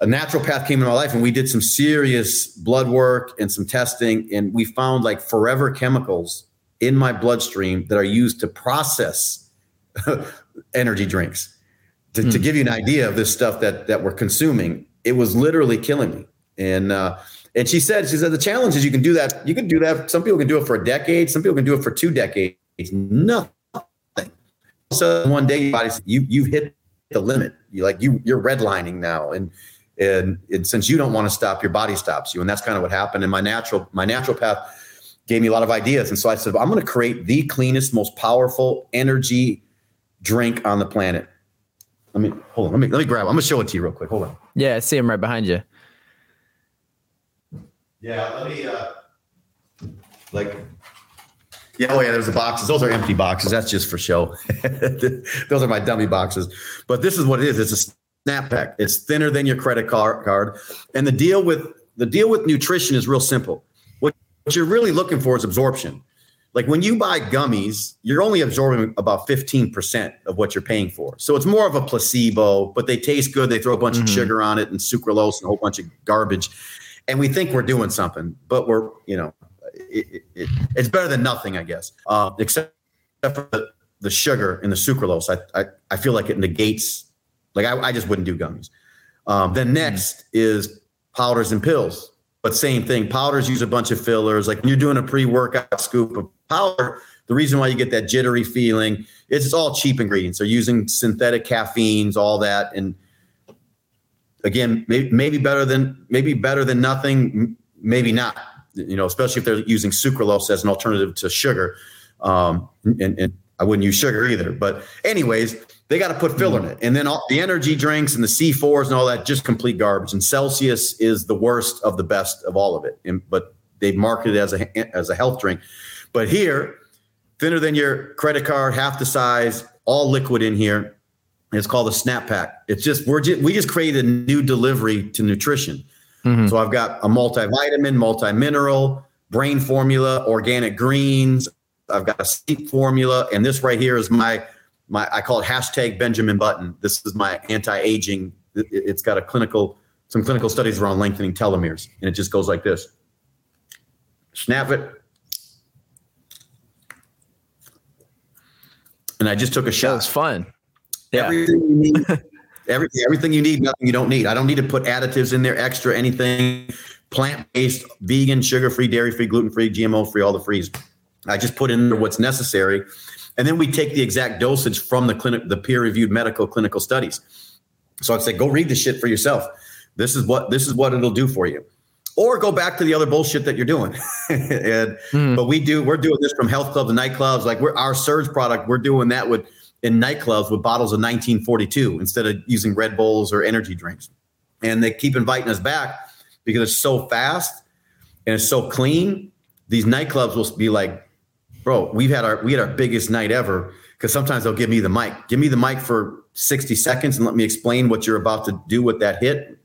A naturopath came in my life, and we did some serious blood work and some testing. And we found like forever chemicals in my bloodstream that are used to process energy drinks. To, mm. to give you an idea of this stuff that, that we're consuming, it was literally killing me. And, uh, And she said, she said, the challenge is you can do that. You can do that. Some people can do it for a decade. Some people can do it for two decades. Nothing. So one day your body says, you you hit the limit. You like you you're redlining now. And, and and since you don't want to stop, your body stops you. And that's kind of what happened. And my natural my naturopath gave me a lot of ideas. And so I said, well, I'm going to create the cleanest, most powerful energy drink on the planet. I mean, hold on. Let me let me grab it. I'm gonna show it to you real quick. Hold on. Yeah, I see him right behind you. Yeah, let me, uh, like, yeah, oh yeah, there's the boxes. Those are empty boxes. That's just for show. Those are my dummy boxes. But this is what it is. It's a snap pack. It's thinner than your credit card. And the deal with the deal with nutrition is real simple. What, what you're really looking for is absorption. Like when you buy gummies, you're only absorbing about fifteen percent of what you're paying for. So it's more of a placebo, but they taste good. They throw a bunch mm-hmm. of sugar on it and sucralose and a whole bunch of garbage. And we think we're doing something, but we're, you know, it, it, it's better than nothing, I guess, uh, except for the, the sugar and the sucralose. I, I, I feel like it negates, like I, I just wouldn't do gummies. Um, then next is powders and pills, but same thing. Powders use a bunch of fillers. Like when you're doing a pre-workout scoop of powder, the reason why you get that jittery feeling is it's all cheap ingredients. They're using synthetic caffeines, all that. And again, maybe, maybe better than maybe better than nothing, maybe not, you know, especially if they're using sucralose as an alternative to sugar. Um, and, and I wouldn't use sugar either. But anyways, they got to put filler in it. And then all the energy drinks and the C fours and all that, just complete garbage. And Celsius is the worst of the best of all of it. And, but they market it as a, as a health drink. But here, thinner than your credit card, half the size, all liquid in here. It's called a snap pack. It's just, we're just, we just created a new delivery to nutrition. Mm-hmm. So I've got a multivitamin, multi-mineral, brain formula, organic greens. I've got a sleep formula. And this right here is my, my, I call it hashtag Benjamin Button. This is my anti-aging. It's got a clinical, some clinical studies around lengthening telomeres. And it just goes like this. Snap it. And I just took a shot. That was fun. Yeah. Everything you need, every, everything you need, nothing you don't need. I don't need to put additives in there, extra anything, plant-based, vegan, sugar-free, dairy-free, gluten-free, G M O-free, all the frees. I just put in there what's necessary. And then we take the exact dosage from the clinic, the peer-reviewed medical clinical studies. So I'd say, go read this shit for yourself. This is what, this is what it'll do for you. Or go back to the other bullshit that you're doing. and, mm. But we do, we're doing this from health clubs to nightclubs. Like we're, our Surge product, we're doing that with in nightclubs with bottles of nineteen forty-two instead of using Red Bulls or energy drinks. And they keep inviting us back because it's so fast and it's so clean. These nightclubs will be like, bro, we've had our, we had our biggest night ever. Because sometimes they'll give me the mic. Give me the mic for sixty seconds and let me explain what you're about to do with that hit.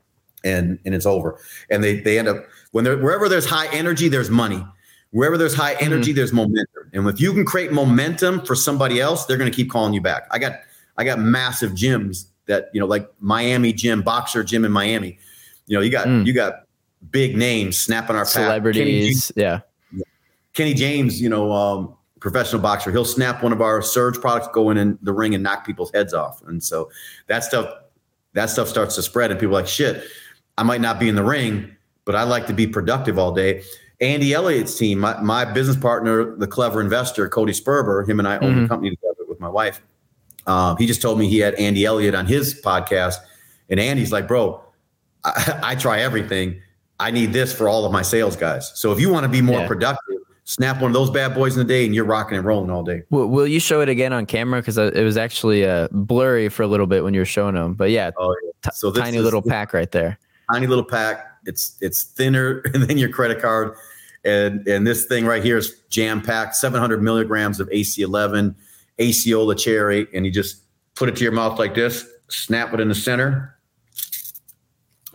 And and it's over. And they they end up when they're wherever there's high energy, there's money. Wherever there's high energy, mm-hmm. there's momentum. And if you can create momentum for somebody else, they're going to keep calling you back. I got I got massive gyms that, you know, like Miami gym, Boxer Gym in Miami. You know, you got mm. you got big names snapping our celebrities. Path. Kenny James, yeah, Kenny James, you know, um, professional boxer. He'll snap one of our Surge products, go in, in the ring and knock people's heads off. And so that stuff that stuff starts to spread, and people are like, shit. I might not be in the ring, but I like to be productive all day. Andy Elliott's team, my, my business partner, the clever investor, Cody Sperber, him and I own mm-hmm. the company together with my wife. Um, he just told me he had Andy Elliott on his podcast. And Andy's like, bro, I, I try everything. I need this for all of my sales guys. So if you want to be more yeah. productive, snap one of those bad boys in the day and you're rocking and rolling all day. Will, will you show it again on camera? Because it was actually uh, blurry for a little bit when you were showing them. But yeah, oh, yeah. T- so this tiny is, little pack right there. Tiny little pack. It's it's thinner than your credit card, and and this thing right here is jam packed. seven hundred milligrams of A C eleven, Aceola cherry, and you just put it to your mouth like this. Snap it in the center.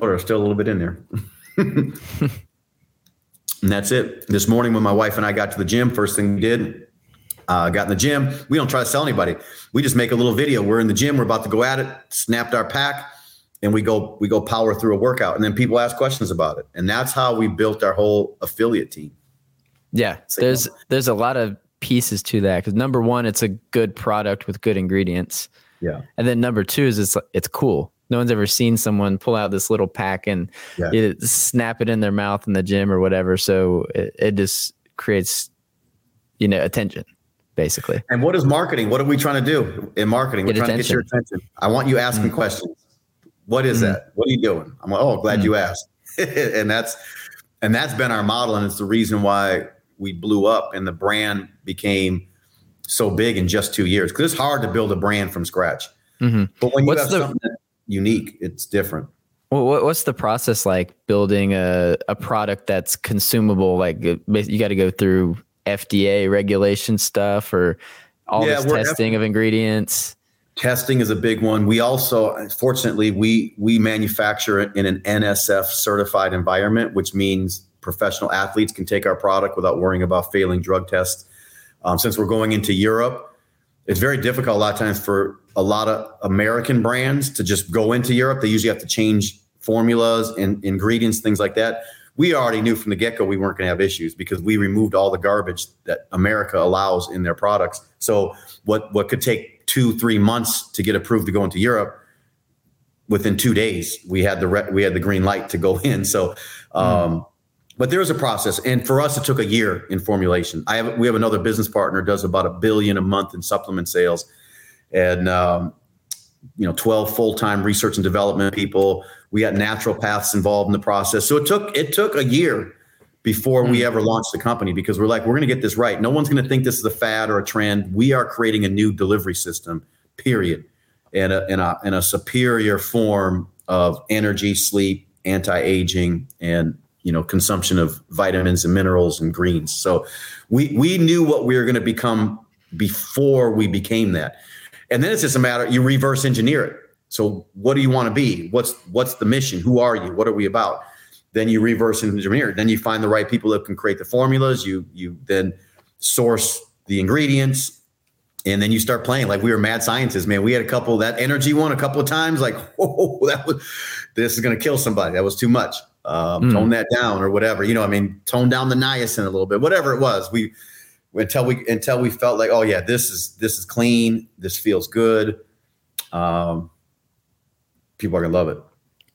Oh, there's still a little bit in there. And that's it. This morning when my wife and I got to the gym, first thing we did, uh, got in the gym. We don't try to sell anybody. We just make a little video. We're in the gym. We're about to go at it. Snapped our pack. And we go we go power through a workout, and then people ask questions about it, and that's how we built our whole affiliate team. Yeah, so, there's you know, there's a lot of pieces to that because number one, it's a good product with good ingredients. Yeah, and then number two is it's it's cool. No one's ever seen someone pull out this little pack and yeah. it, snap it in their mouth in the gym or whatever. So it, it just creates, you know, attention. Basically. And what is marketing? What are we trying to do in marketing? We're get trying attention. to get your attention. I want you asking mm-hmm. questions. What is mm-hmm. that? What are you doing? I'm like, oh, glad mm-hmm. you asked. and that's and that's been our model, and it's the reason why we blew up and the brand became so big in just two years. Because it's hard to build a brand from scratch. Mm-hmm. But when you what's have the, something that's unique, it's different. Well, what, what's the process like building a, a product that's consumable? Like you got to go through F D A regulation stuff or all yeah, this testing F- of ingredients. Testing is a big one. We also, fortunately, we we manufacture in an N S F certified environment, which means professional athletes can take our product without worrying about failing drug tests. Um, since we're going into Europe, it's very difficult a lot of times for a lot of American brands to just go into Europe. They usually have to change formulas and ingredients, things like that. We already knew from the get-go we weren't going to have issues because we removed all the garbage that America allows in their products. So what what could take two, three months to get approved to go into Europe, within two days, we had the re- we had the green light to go in. So, um, mm. but there is a process. And for us, it took a year in formulation. I have, we have another business partner does about a billion a month in supplement sales and, um, you know, twelve full-time research and development people. We got naturopaths involved in the process. So it took, it took a year before mm. we ever launched the company, because we're like, we're going to get this right. No one's going to think this is a fad or a trend. We are creating a new delivery system, period, and a, and a, and a superior form of energy, sleep, anti-aging, and, you know, consumption of vitamins and minerals and greens. So we, we knew what we were going to become before we became that. And then it's just a matter, you reverse engineer it. So what do you want to be? What's, what's the mission? Who are you? What are we about? Then you reverse engineer. Then you find the right people that can create the formulas. You you then source the ingredients, and then you start playing like we were mad scientists, man. We had a couple that energy one a couple of times, like, oh, that was this is gonna kill somebody. That was too much. Um, mm. Tone that down or whatever. You know, I mean, tone down the niacin a little bit. Whatever it was, we until we until we felt like, oh yeah, this is this is clean. This feels good. Um, people are gonna love it.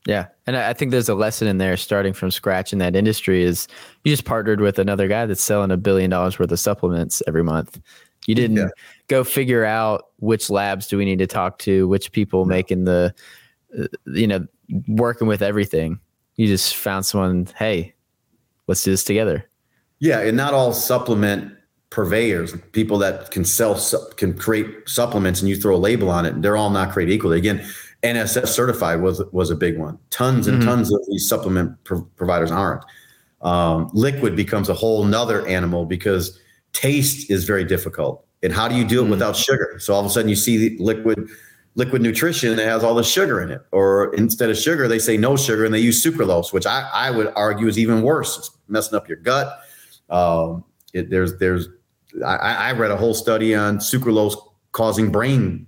Yeah. And I think there's a lesson in there starting from scratch in that industry is you just partnered with another guy that's selling a billion dollars worth of supplements every month. You didn't yeah. go figure out which labs do we need to talk to, which people making the, you know, working with everything. You just found someone, hey, let's do this together. Yeah. And not all supplement purveyors, people that can sell, can create supplements and you throw a label on it. They're all not created equally. Again, N S F certified was was a big one. Tons and mm-hmm. tons of these supplement pro- providers aren't. Um, liquid becomes a whole nother animal because taste is very difficult. And how do you do it mm-hmm. without sugar? So all of a sudden you see liquid liquid nutrition that has all the sugar in it. Or instead of sugar, they say no sugar and they use sucralose, which I, I would argue is even worse. It's messing up your gut. Um, it, there's there's I, I read a whole study on sucralose causing brain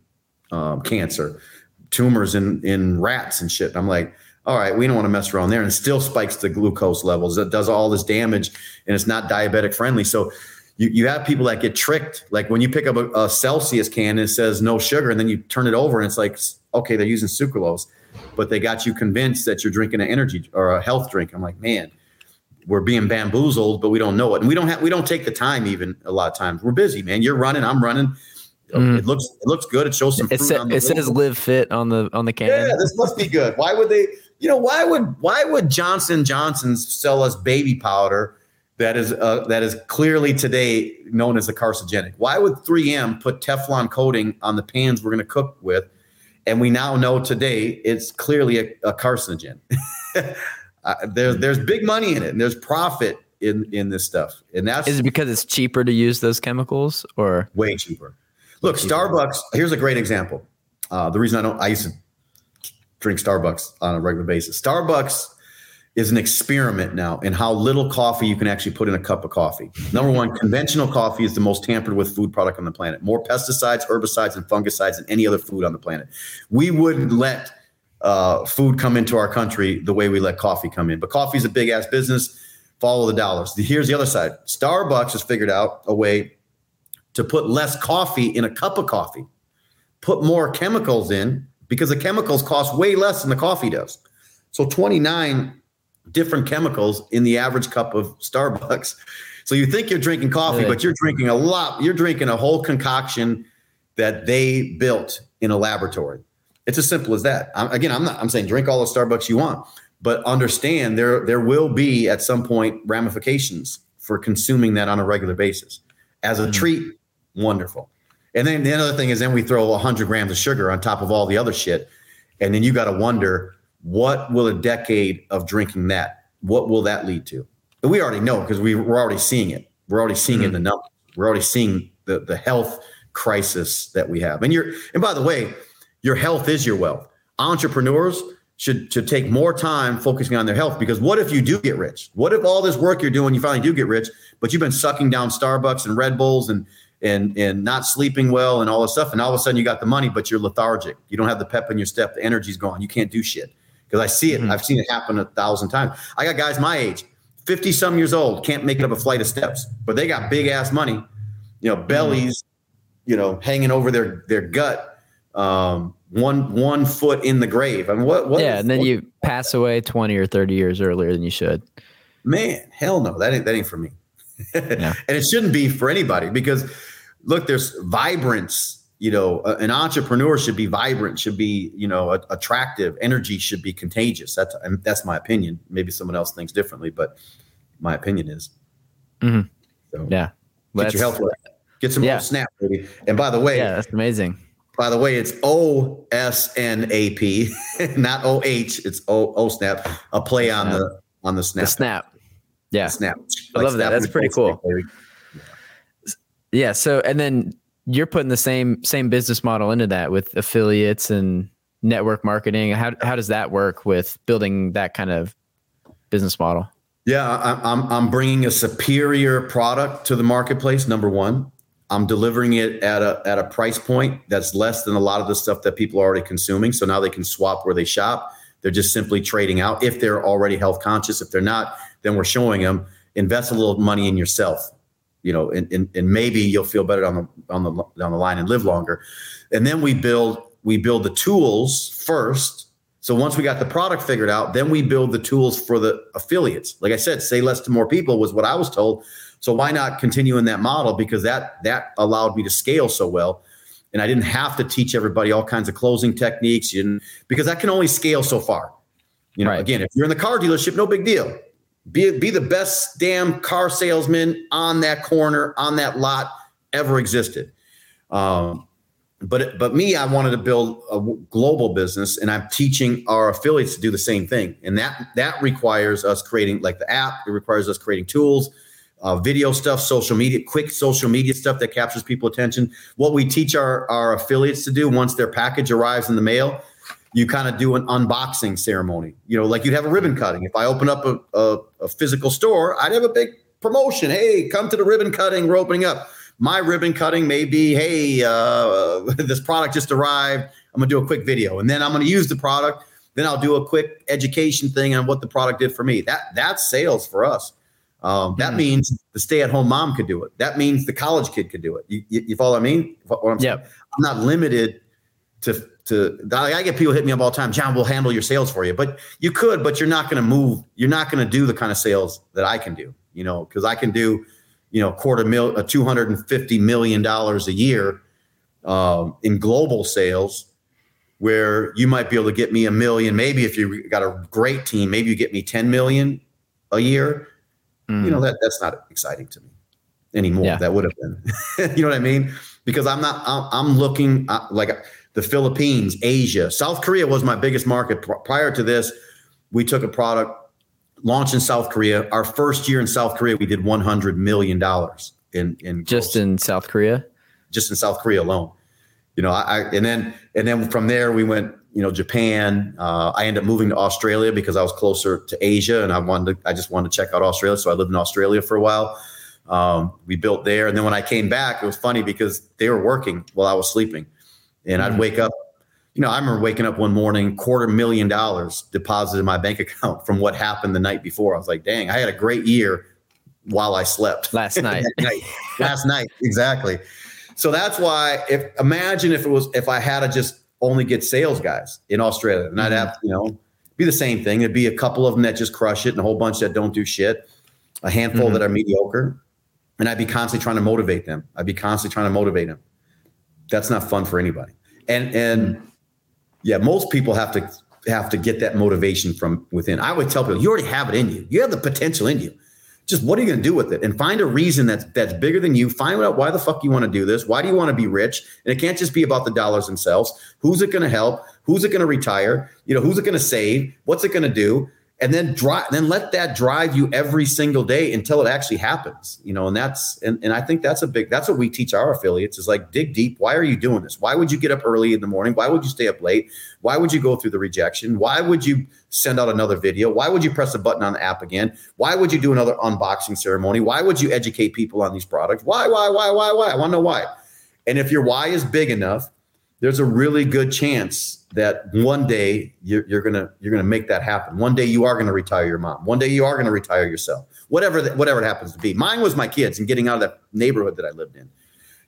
um, cancer. Tumors in, in rats and shit. And I'm like, all right, we don't want to mess around there. And it still spikes the glucose levels. It does all this damage and it's not diabetic friendly. So you, you have people that get tricked. Like when you pick up a, a Celsius can and it says no sugar and then you turn it over and it's like, okay, they're using sucralose, but they got you convinced that you're drinking an energy or a health drink. I'm like, man, we're being bamboozled, but we don't know it. And we don't have, we don't take the time even a lot of times. We're busy, man. You're running, I'm running. Mm. It looks it looks good. It shows some. Fruit it sa- on the it says "Live Fit" on the on the can. Yeah, this must be good. Why would they? You know, why would why would Johnson and Johnson sell us baby powder that is uh, that is clearly today known as a carcinogenic? Why would three M put Teflon coating on the pans we're going to cook with, and we now know today it's clearly a, a carcinogen? uh, there's there's big money in it, and there's profit in in this stuff, and that's is it because it's cheaper to use those chemicals or way cheaper. Look, Starbucks, here's a great example. Uh, the reason I don't, I used to drink Starbucks on a regular basis. Starbucks is an experiment now in how little coffee you can actually put in a cup of coffee. Number one, conventional coffee is the most tampered with food product on the planet. More pesticides, herbicides, and fungicides than any other food on the planet. We wouldn't let uh, food come into our country the way we let coffee come in. But coffee is a big ass business. Follow the dollars. Here's the other side. Starbucks has figured out a way to put less coffee in a cup of coffee, put more chemicals in because the chemicals cost way less than the coffee does. So twenty-nine different chemicals in the average cup of Starbucks. So you think you're drinking coffee, yeah. but you're drinking a lot. You're drinking a whole concoction that they built in a laboratory. It's as simple as that. I'm, again, I'm not, I'm saying drink all the Starbucks you want, but understand there, there will be at some point ramifications for consuming that on a regular basis as a mm-hmm. treat. Wonderful. And then the other thing is then we throw one hundred grams of sugar on top of all the other shit. And then you got to wonder, what will a decade of drinking that, what will that lead to? And we already know because we, we're already seeing it. We're already seeing mm-hmm. it in the numbers. We're already seeing the, the health crisis that we have. And you're, and by the way, your health is your wealth. Entrepreneurs should, should take more time focusing on their health because what if you do get rich? What if all this work you're doing, you finally do get rich, but you've been sucking down Starbucks and Red Bulls and and and not sleeping well and all this stuff. And all of a sudden you got the money, but you're lethargic. You don't have the pep in your step. The energy's gone. You can't do shit. Because I see it. Mm-hmm. I've seen it happen a thousand times. I got guys my age, fifty some years old, can't make it up a flight of steps, but they got big ass money, you know, bellies, you know, hanging over their, their gut, um, one, one foot in the grave. I mean, what, what? Yeah. And then you pass away twenty or thirty years earlier than you should. Man, hell no, that ain't, that ain't for me. Yeah. And it shouldn't be for anybody because look, there's vibrance, you know, uh, an entrepreneur should be vibrant, should be, you know, a, attractive energy should be contagious. That's, um, that's my opinion. Maybe someone else thinks differently, but my opinion is. Mm-hmm. So, yeah. Get that's, your health right. Get some yeah. OSNAP, baby. And by the way, yeah, that's amazing. By the way, it's O S N A P, not O H. It's O OSNAP, a play on snap. the, on the snap. The snap. Yeah. Snap. I like love that. That's pretty cool. Yeah. yeah. So, and then you're putting the same, same business model into that with affiliates and network marketing. How, how does that work with building that kind of business model? Yeah, I, I'm I'm bringing a superior product to the marketplace. Number one, I'm delivering it at a at a price point that's less than a lot of the stuff that people are already consuming. So now they can swap where they shop. They're just simply trading out if they're already health conscious. If they're not, then we're showing them invest a little money in yourself, you know, and and, and maybe you'll feel better on the on the on the line and live longer. And then we build we build the tools first. So once we got the product figured out, then we build the tools for the affiliates. Like I said, say less to more people was what I was told. So why not continue in that model? Because that that allowed me to scale so well. And I didn't have to teach everybody all kinds of closing techniques, you know, because I can only scale so far. You know, right. Again, if you're in the car dealership, no big deal. Be, be the best damn car salesman on that corner, on that lot ever existed. Um, But but me, I wanted to build a global business, and I'm teaching our affiliates to do the same thing. And that that requires us creating like the app. It requires us creating tools, uh, video stuff, social media, quick social media stuff that captures people's attention. What we teach our, our affiliates to do once their package arrives in the mail, you kind of do an unboxing ceremony. You know, like you'd have a ribbon cutting. If I open up a, a, a physical store, I'd have a big promotion. Hey, come to the ribbon cutting. We're opening up. My ribbon cutting may be, hey, uh, this product just arrived. I'm going to do a quick video, and then I'm going to use the product. Then I'll do a quick education thing on what the product did for me. That That's sales for us. Um, that mm. means the stay-at-home mom could do it. That means the college kid could do it. You, you, you follow what I mean? What I'm, yep. I'm not limited to – to. I get people hit me up all the time, John, we'll handle your sales for you. But you could, but you're not going to move. You're not going to do the kind of sales that I can do, you know, because I can do – you know, quarter mil, uh, two hundred fifty million dollars a year um, in global sales, where you might be able to get me a million. Maybe if you got a great team, maybe you get me ten million a year. Mm. You know, that that's not exciting to me anymore. Yeah. That would have been, you know what I mean? Because I'm not, I'm, I'm looking uh, like the Philippines, Asia, South Korea was my biggest market. Prior to this, we took a product, launch in South Korea. Our first year in South Korea, we did one hundred million dollars in, in just gross. in South Korea, just in South Korea alone. You know, I, I and then and then from there we went, you know, Japan. Uh, I ended up moving to Australia because I was closer to Asia and I wanted to, I just wanted to check out Australia. So I lived in Australia for a while. Um, we built there. And then when I came back, it was funny because they were working while I was sleeping and mm-hmm. I'd wake up. You know, I remember waking up one morning, quarter million dollars deposited in my bank account from what happened the night before. I was like, dang, I had a great year while I slept. Last night. night. Last night. Exactly. So that's why if imagine if it was if I had to just only get sales guys in Australia and I'd have, you know, be the same thing. It'd be a couple of them that just crush it and a whole bunch that don't do shit. A handful mm-hmm. that are mediocre. And I'd be constantly trying to motivate them. I'd be constantly trying to motivate them. That's not fun for anybody. And and mm-hmm. Yeah, most people have to have to get that motivation from within. I would tell people, you already have it in you. You have the potential in you. Just what are you going to do with it? And find a reason that's that's bigger than you. Find out why the fuck you want to do this. Why do you want to be rich? And it can't just be about the dollars themselves. Who's it going to help? Who's it going to retire? You know, who's it going to save? What's it going to do? And then drive. Then let that drive you every single day until it actually happens. You know, and that's and, and I think that's a big. That's what we teach our affiliates is like dig deep. Why are you doing this? Why would you get up early in the morning? Why would you stay up late? Why would you go through the rejection? Why would you send out another video? Why would you press a button on the app again? Why would you do another unboxing ceremony? Why would you educate people on these products? Why? Why? Why? Why? Why? I want to know why. And if your why is big enough, there's a really good chance that one day you're, you're gonna you're gonna make that happen. One day you are gonna retire your mom. One day you are gonna retire yourself. Whatever the, whatever it happens to be. Mine was my kids and getting out of that neighborhood that I lived in.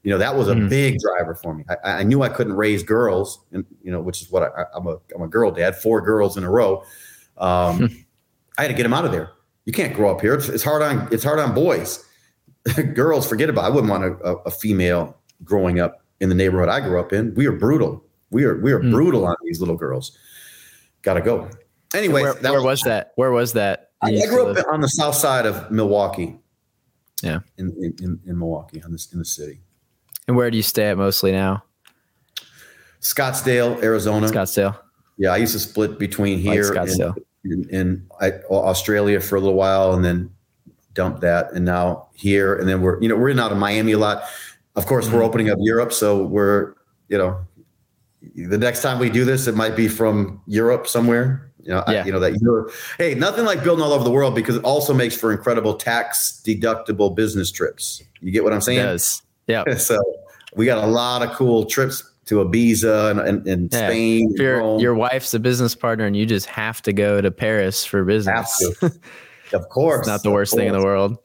You know that was a mm. big driver for me. I, I knew I couldn't raise girls, and you know which is what I, I'm a I'm a girl dad. Four girls in a row. Um, I had to get them out of there. You can't grow up here. It's, it's hard on it's hard on boys. Girls, forget about it. I wouldn't want a, a, a female growing up in the neighborhood I grew up in. We are brutal. We are, we are mm. brutal on these little girls. Got to go. Anyway, where, where was, was that? Where was that? I, I grew up live? on the south side of Milwaukee. Yeah. In, in, in Milwaukee on this, in the city. And where do you stay at mostly now? Scottsdale, Arizona. Scottsdale. Yeah. I used to split between here like and, and, and I, Australia for a little while and then dumped that. And now here, and then we're, you know, we're in out of Miami a lot. Of course, we're opening up Europe, so we're, you know, the next time we do this, it might be from Europe somewhere. You know, yeah. I, you know that you're, hey, nothing like building all over the world, because it also makes for incredible tax deductible business trips. You get what I'm saying? It does. Yeah. So we got a lot of cool trips to Ibiza and, and, and yeah. Spain. If your, your wife's a business partner and you just have to go to Paris for business. Have to. Of course. It's not the worst thing in the world.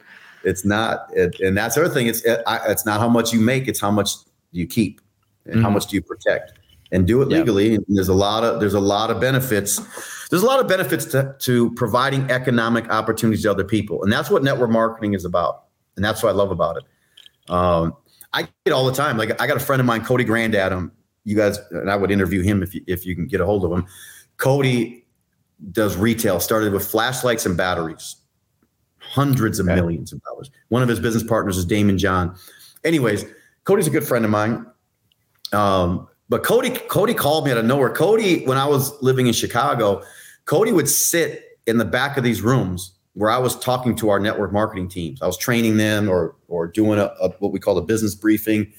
It's not. It, and that's the other thing. It's, it, I, it's not how much you make. It's how much you keep and mm-hmm. how much do you protect. And do it yep. legally. And there's a lot of there's a lot of benefits. There's a lot of benefits to, to providing economic opportunities to other people, and that's what network marketing is about. And that's what I love about it. Um, I get it all the time. Like, I got a friend of mine, Cody Grandadam. You guys, and I would interview him if you, if you can get a hold of him. Cody does retail. Started with flashlights and batteries, hundreds of okay. millions of dollars. One of his business partners is Damon John. Anyways, Cody's a good friend of mine. Um, But Cody, Cody called me out of nowhere. Cody, when I was living in Chicago, Cody would sit in the back of these rooms where I was talking to our network marketing teams. I was training them or or doing a, a what we call a business briefing.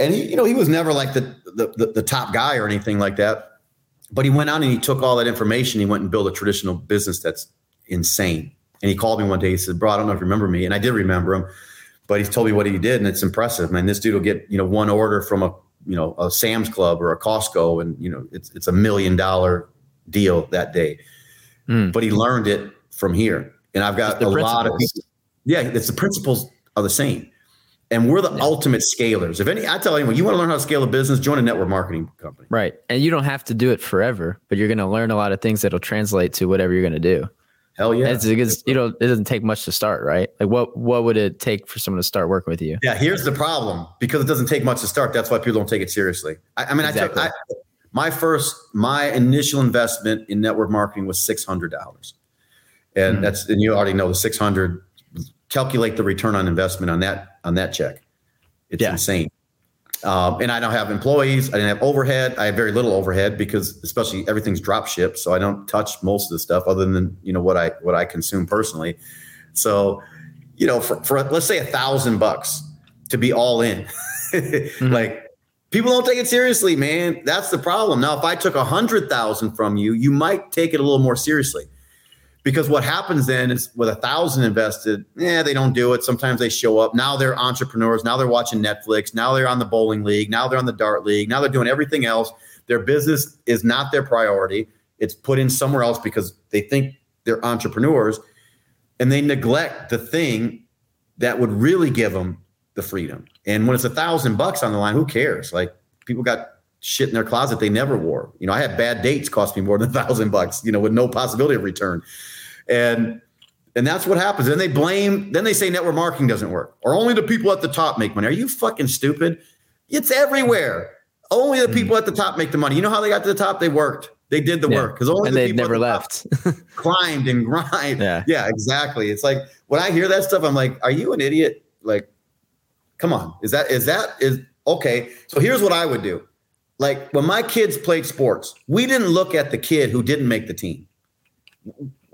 And he, you know, he was never like the, the the the top guy or anything like that. But he went out and he took all that information. He went and built a traditional business that's insane. And he called me one day. He said, "Bro, I don't know if you remember me," and I did remember him. But he told me what he did, and it's impressive. Man, this dude will get you know one order from a you know, a Sam's Club or a Costco, and, you know, it's it's a million dollar deal that day. Mm. But he learned it from here. And I've got a lot of people. Yeah, it's the principles are the same. And we're the yeah. ultimate scalers. If any, I tell anyone, you want to learn how to scale a business, join a network marketing company. Right. And you don't have to do it forever, but you're going to learn a lot of things that'll translate to whatever you're going to do. Hell yeah. It's, it's, you know, it doesn't take much to start, right? Like what, what would it take for someone to start working with you? Yeah. Here's the problem, because it doesn't take much to start. That's why people don't take it seriously. I, I mean, exactly. I, took, I my first, my initial investment in network marketing was six hundred dollars. And mm-hmm. that's, and you already know the six hundred, calculate the return on investment on that, on that check. It's yeah. insane. Um, and I don't have employees. I didn't have overhead. I have very little overhead because, especially, everything's drop shipped, so I don't touch most of the stuff other than you know what I what I consume personally. So, you know, for, for let's say a thousand bucks to be all in, mm-hmm. like people don't take it seriously, man. That's the problem. Now, if I took a hundred thousand from you, you might take it a little more seriously, because what happens then is with a thousand invested, yeah, they don't do it. Sometimes they show up. Now they're entrepreneurs. Now they're watching Netflix. Now they're on the bowling league. Now they're on the dart league. Now they're doing everything else. Their business is not their priority. It's put in somewhere else because they think they're entrepreneurs, and they neglect the thing that would really give them the freedom. And when it's a thousand bucks on the line, who cares? Like, people got shit in their closet they never wore. You know, I had bad dates cost me more than a thousand bucks, you know, with no possibility of return. And and that's what happens. Then they blame, then they say network marketing doesn't work, or only the people at the top make money. Are you fucking stupid? It's everywhere. Only the people at the top make the money. You know how they got to the top? They worked. They did the yeah. work. Because only and the people never at the left. Top climbed and grind. Yeah. yeah, exactly. It's like, when I hear that stuff, I'm like, are you an idiot? Like, come on. Is that, is that, is, okay. So here's what I would do. Like, when my kids played sports, we didn't look at the kid who didn't make the team.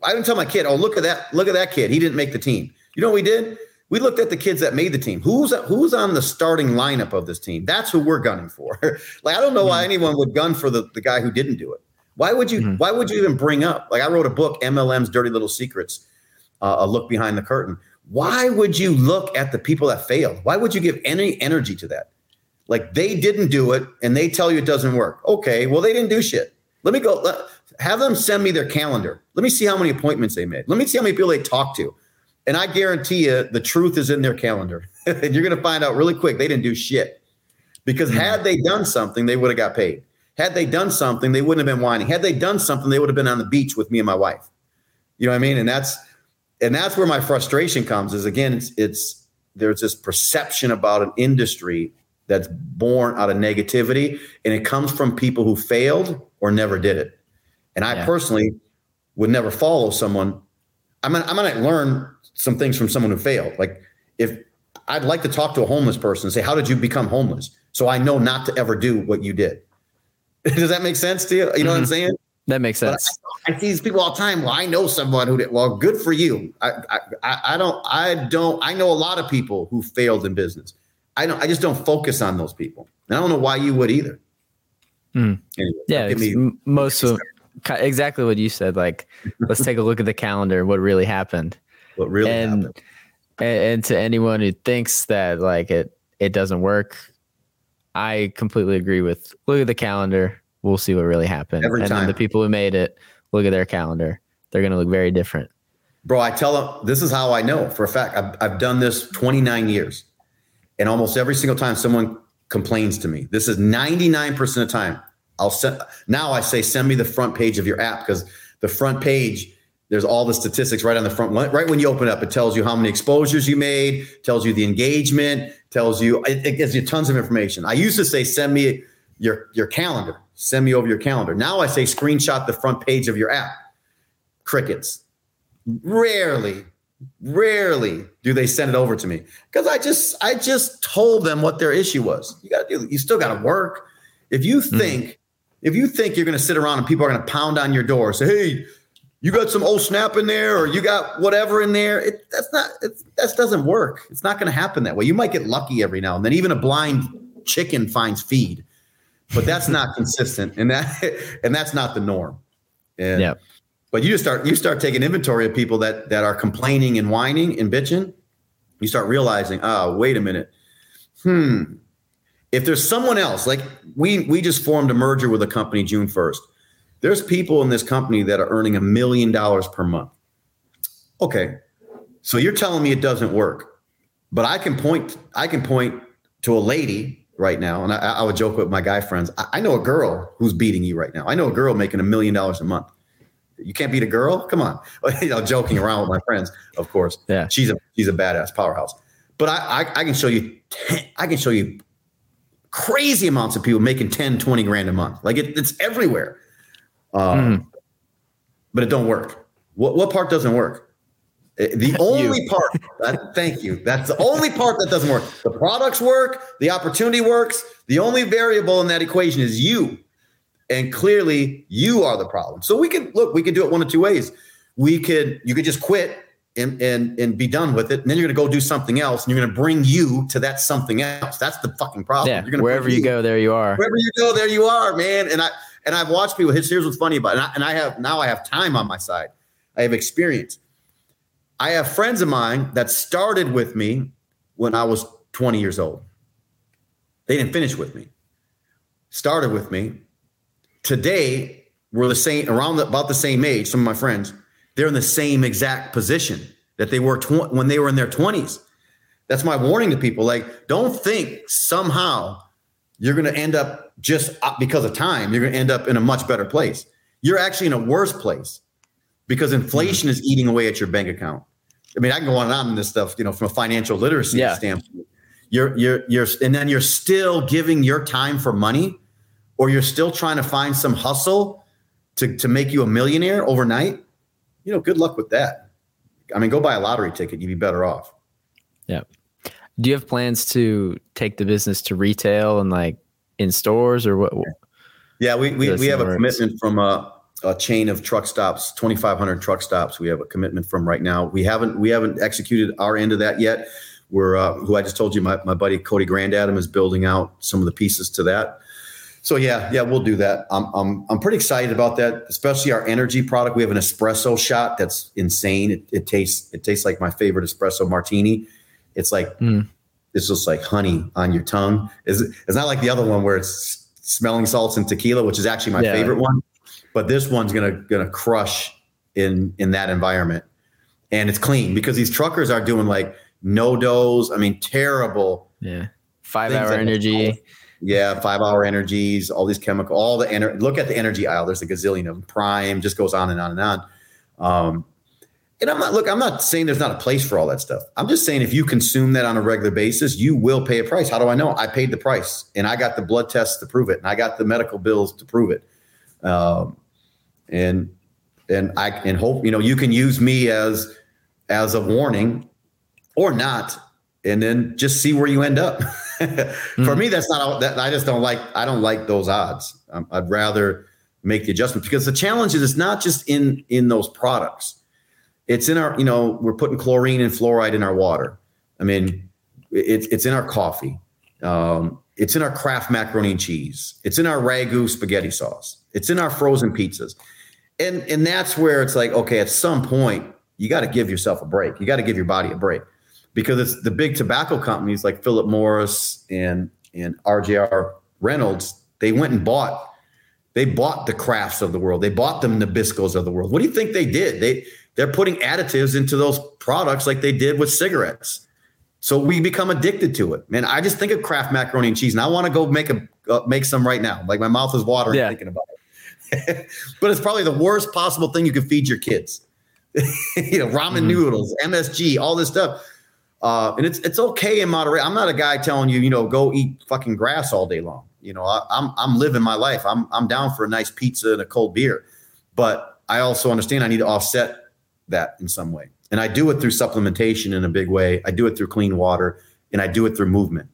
I didn't tell my kid, oh, look at that. Look at that kid. He didn't make the team. You know what we did? We looked at the kids that made the team. Who's who's on the starting lineup of this team? That's who we're gunning for. Like, I don't know why anyone would gun for the, the guy who didn't do it. Why would you mm-hmm. Why would you even bring up? Like, I wrote a book, M L M's Dirty Little Secrets, uh, A Look Behind the Curtain. Why would you look at the people that failed? Why would you give any energy to that? Like, they didn't do it, and they tell you it doesn't work. Okay, well, they didn't do shit. Let me go. Let, have them send me their calendar. Let me see how many appointments they made. Let me see how many people they talked to. And I guarantee you the truth is in their calendar. And you're going to find out really quick they didn't do shit. Because had they done something, they would have got paid. Had they done something, they wouldn't have been whining. Had they done something, they would have been on the beach with me and my wife. You know what I mean? And that's and that's where my frustration comes is, again, it's, it's there's this perception about an industry that's born out of negativity, and it comes from people who failed or never did it. And I yeah. personally would never follow someone. I'm gonna, I'm gonna learn some things from someone who failed. Like, if I'd like to talk to a homeless person and say, how did you become homeless? So I know not to ever do what you did. Does that make sense to you? You know mm-hmm. what I'm saying? That makes sense. I, I see these people all the time. Well, I know someone who did. Well, good for you. I, I, I don't, I don't, I know a lot of people who failed in business. I don't. I just don't focus on those people. And I don't know why you would either. Mm. Anyway, yeah, me, m- most of exactly what you said. Like, let's take a look at the calendar. What really happened? What really and, happened? And, and to anyone who thinks that like it, it doesn't work, I completely agree with. Look at the calendar. We'll see what really happened. Every and time. Then the people who made it, look at their calendar. They're going to look very different. Bro, I tell them, this is how I know for a fact. I've, I've done this twenty-nine years. And almost every single time someone complains to me, this is ninety-nine percent of the time. I'll send, now I say, send me the front page of your app, because the front page, there's all the statistics right on the front. Right when you open it up, it tells you how many exposures you made, tells you the engagement, tells you, it, it gives you tons of information. I used to say, send me your, your calendar, send me over your calendar. Now I say, screenshot the front page of your app. Crickets. Rarely. Rarely do they send it over to me, because I just I just told them what their issue was. You got to do. You still got to work. If you think mm. if you think you're going to sit around and people are going to pound on your door, say, "Hey, you got some O S N A P in there, or you got whatever in there," it, that's not it, that doesn't work. It's not going to happen that way. You might get lucky every now and then. Even a blind chicken finds feed, but that's not consistent, and that and that's not the norm. And, yeah. But you just start you start taking inventory of people that that are complaining and whining and bitching. You start realizing, oh, wait a minute. Hmm. If there's someone else, like we we just formed a merger with a company June first. There's people in this company that are earning a million dollars per month. Okay. So you're telling me it doesn't work. But I can point, I can point to a lady right now. And I, I would joke with my guy friends. I, I know a girl who's beating you right now. I know a girl making a million dollars a month. You can't beat a girl? Come on. You know, joking around with my friends, of course. Yeah. She's a she's a badass powerhouse. But I, I, I can show you I can show you crazy amounts of people making ten, twenty grand a month. Like it, it's everywhere. Um, mm. But it don't work. What what part doesn't work? The only part. That, thank you. That's the only part that doesn't work. The products work. The opportunity works. The only variable in that equation is you. And clearly you are the problem. So we can look, we can do it one of two ways. We could, you could just quit and, and, and be done with it. And then you're going to go do something else. And you're going to bring you to that something else. That's the fucking problem. Yeah, you're gonna wherever you, you go, there you are. Wherever you go, there you are, man. And I, and I've watched people, here's what's funny about it. And I, and I have, now I have time on my side. I have experience. I have friends of mine that started with me when I was twenty years old. They didn't finish with me, started with me. Today, we're the same, around the, about the same age. Some of my friends, they're in the same exact position that they were tw- when they were in their twenties. That's my warning to people. Like, don't think somehow you're going to end up just because of time, you're going to end up in a much better place. You're actually in a worse place because inflation is eating away at your bank account. I mean, I can go on and on in this stuff, you know, from a financial literacy yeah. standpoint. You're, you're, you're, and then you're still giving your time for money. Or you're still trying to find some hustle to, to make you a millionaire overnight, you know, good luck with that. I mean, go buy a lottery ticket. You'd be better off. Yeah. Do you have plans to take the business to retail and like in stores or what? Yeah, we we, we have a commitment from a, a chain of truck stops, twenty-five hundred truck stops. We have a commitment from right now. We haven't we haven't executed our end of that yet. We're uh, who I just told you, my, my buddy Cody Grandadam is building out some of the pieces to that. So yeah, yeah, we'll do that. I'm I'm I'm pretty excited about that, especially our energy product. We have an espresso shot that's insane. It, it tastes it tastes like my favorite espresso martini. It's like mm. it's just like honey on your tongue. It's, it's not like the other one where it's smelling salts and tequila, which is actually my yeah. favorite one. But this one's gonna gonna crush in in that environment, and it's clean because these truckers are doing like no dose. I mean, terrible. Yeah, five hour like energy. That. Yeah, five-hour energies, all these chemical, all the energy. Look at the energy aisle. There's a gazillion of them. Prime just goes on and on and on. Um, and I'm not look. I'm not saying there's not a place for all that stuff. I'm just saying if you consume that on a regular basis, you will pay a price. How do I know? I paid the price, and I got the blood tests to prove it, and I got the medical bills to prove it. Um, and and I and hope you know you can use me as as a warning or not, and then just see where you end up. For mm. me, that's not that I just don't like. I don't like those odds. Um, I'd rather make the adjustment because the challenge is it's not just in in those products. It's in our, you know, we're putting chlorine and fluoride in our water. I mean, it's it's in our coffee. Um, it's in our Kraft macaroni and cheese. It's in our Ragu spaghetti sauce. It's in our frozen pizzas. and and that's where it's like, okay, at some point you got to give yourself a break. You got to give your body a break, because it's the big tobacco companies like Philip Morris and and R J R Reynolds. They went and bought. They bought the Crafts of the world. They bought them Nabiscos of the world. What do you think they did? They they're putting additives into those products like they did with cigarettes. So we become addicted to it, man. I just think of Kraft macaroni and cheese, and I want to go make a uh, make some right now. Like my mouth is watering yeah. thinking about it. But it's probably the worst possible thing you could feed your kids. You know, ramen mm-hmm. noodles, M S G, all this stuff. Uh, and it's it's okay in moderation. I'm not a guy telling you, you know, go eat fucking grass all day long. You know, I, I'm I'm living my life. I'm I'm down for a nice pizza and a cold beer, but I also understand I need to offset that in some way. And I do it through supplementation in a big way. I do it through clean water, and I do it through movement.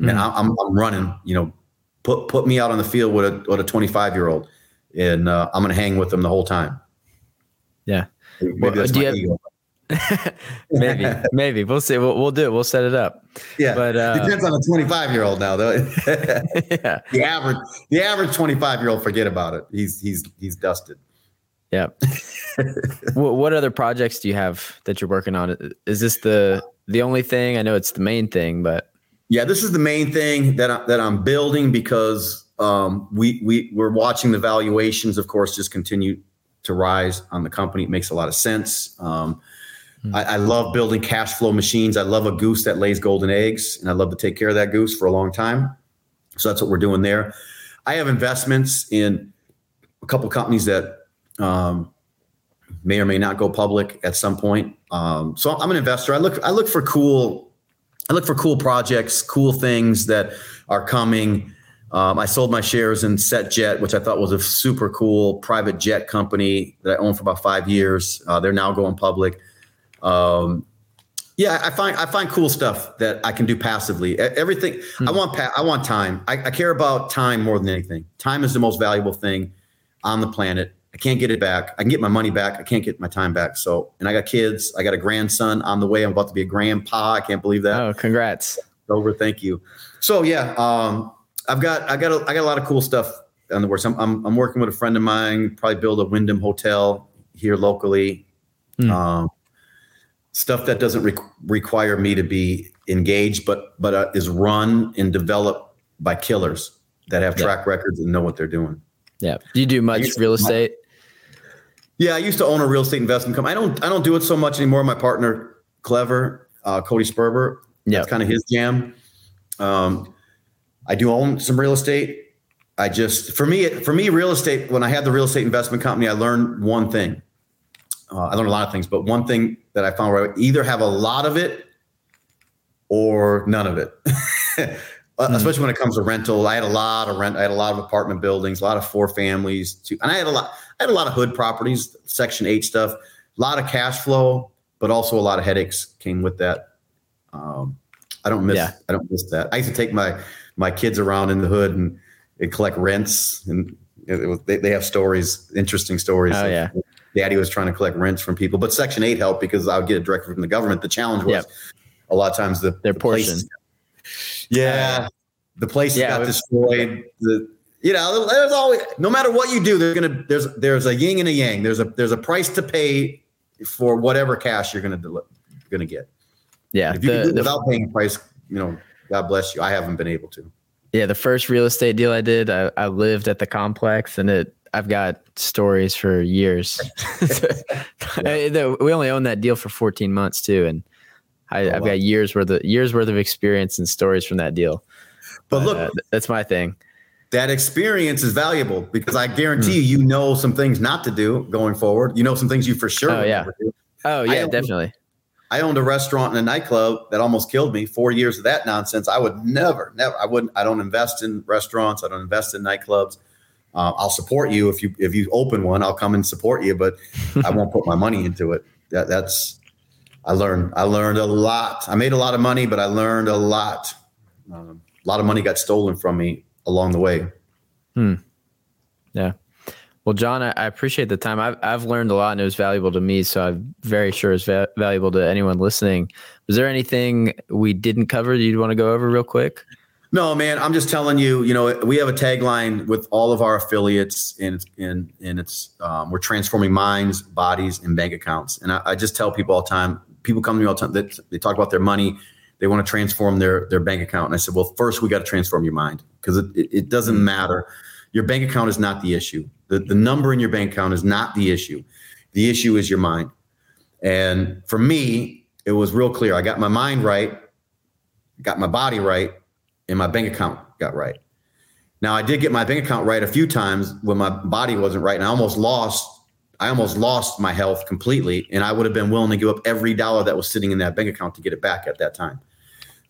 Mm-hmm. And I'm, I'm running, you know, put put me out on the field with a with a twenty-five year old, and uh, I'm going to hang with them the whole time. Yeah. Maybe well, that's my have- ego. maybe, maybe we'll see. We'll, we'll do it. We'll set it up. Yeah, but uh, depends on a twenty-five year old now, though. yeah, the average, the average twenty-five year old, forget about it. He's he's he's dusted. Yeah. what, what other projects do you have that you're working on? Is this the the only thing? I know it's the main thing, but yeah, this is the main thing that I, that I'm building, because um, we we we're watching the valuations, of course, just continue to rise on the company. It makes a lot of sense. Um, I, I love building cash flow machines. I love a goose that lays golden eggs, and I love to take care of that goose for a long time. So that's what we're doing there. I have investments in a couple of companies that um, may or may not go public at some point. Um, so I'm an investor. I look, I look for cool, I look for cool projects, cool things that are coming. Um, I sold my shares in SetJet, which I thought was a super cool private jet company that I owned for about five years. Uh, they're now going public. Um, yeah, I find, I find cool stuff that I can do passively. Everything hmm. I want, pa- I want time. I, I care about time more than anything. Time is the most valuable thing on the planet. I can't get it back. I can get my money back. I can't get my time back. So, and I got kids, I got a grandson on the way. I'm about to be a grandpa. I can't believe that. Oh, congrats. Over. Thank you. So yeah, um, I've got, I got, a, I got a lot of cool stuff on the works. I'm, I'm, I'm working with a friend of mine, probably build a Wyndham hotel here locally. Hmm. Um, Stuff that doesn't re- require me to be engaged, but but uh, is run and developed by killers that have track yeah. records and know what they're doing. Yeah. Do you do much real estate? Yeah, I used to own a real estate investment company. I don't I don't do it so much anymore. My partner, Clever, uh, Cody Sperber, yeah. that's kind of his jam. Um, I do own some real estate. I just for me for me real estate. When I had the real estate investment company, I learned one thing. Uh, I learned a lot of things, but one thing that I found where I would either have a lot of it or none of it, especially mm-hmm. when it comes to rental. I had a lot of rent. I had a lot of apartment buildings, a lot of four families too. And I had a lot, I had a lot of hood properties, Section eight stuff, a lot of cash flow, but also a lot of headaches came with that. Um, I don't miss, yeah. I don't miss that. I used to take my, my kids around in the hood and, and collect rents, and it, it, they, they have stories, interesting stories. Oh, yeah. Daddy was trying to collect rents from people, but Section eight helped because I would get it directly from the government. The challenge was yep. a lot of times the their the portion, places, yeah, the place yeah, got was, destroyed. The you know, there's always no matter what you do, there's gonna there's there's a yin and a yang. There's a there's a price to pay for whatever cash you're gonna deli- gonna get. Yeah, if you the, can do it the, without paying a price, you know, God bless you. I haven't been able to. Yeah, the first real estate deal I did, I, I lived at the complex, and it. I've got stories for years. yeah. We only owned that deal for fourteen months too. And I, oh, I've wow. got years worth of years worth of experience and stories from that deal. But, but look, uh, that's my thing. That experience is valuable because I guarantee mm. you, you know, some things not to do going forward. You know, some things you for sure. Oh yeah. Never do. Oh yeah, I owned, definitely. I owned a restaurant and a nightclub that almost killed me. Four years of that nonsense. I would never, never, I wouldn't, I don't invest in restaurants. I don't invest in nightclubs. Uh, I'll support you if you if you open one. I'll come and support you, but I won't put my money into it. That, that's I learned. I learned a lot. I made a lot of money, but I learned a lot. Um, a lot of money got stolen from me along the way. Hmm. Yeah. Well, John, I, I appreciate the time. I've I've learned a lot, and it was valuable to me. So I'm very sure it's va- valuable to anyone listening. Was there anything we didn't cover that you'd want to go over real quick? No, man, I'm just telling you, you know, we have a tagline with all of our affiliates, and it's, and, and it's um, we're transforming minds, bodies, and bank accounts. And I, I just tell people all the time, people come to me all the time, that they talk about their money, they want to transform their, their bank account. And I said, well, first we got to transform your mind, because it, it, it doesn't matter. Your bank account is not the issue. The, the number in your bank account is not the issue. The issue is your mind. And for me, it was real clear. I got my mind right, got my body right, and my bank account got right. Now, I did get my bank account right a few times when my body wasn't right, and I almost lost I almost lost my health completely, and I would have been willing to give up every dollar that was sitting in that bank account to get it back at that time.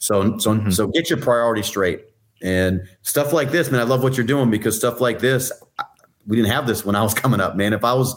So so mm-hmm. so get your priorities straight. And stuff like this, man, I love what you're doing, because stuff like this, I, we didn't have this when I was coming up, man. If I was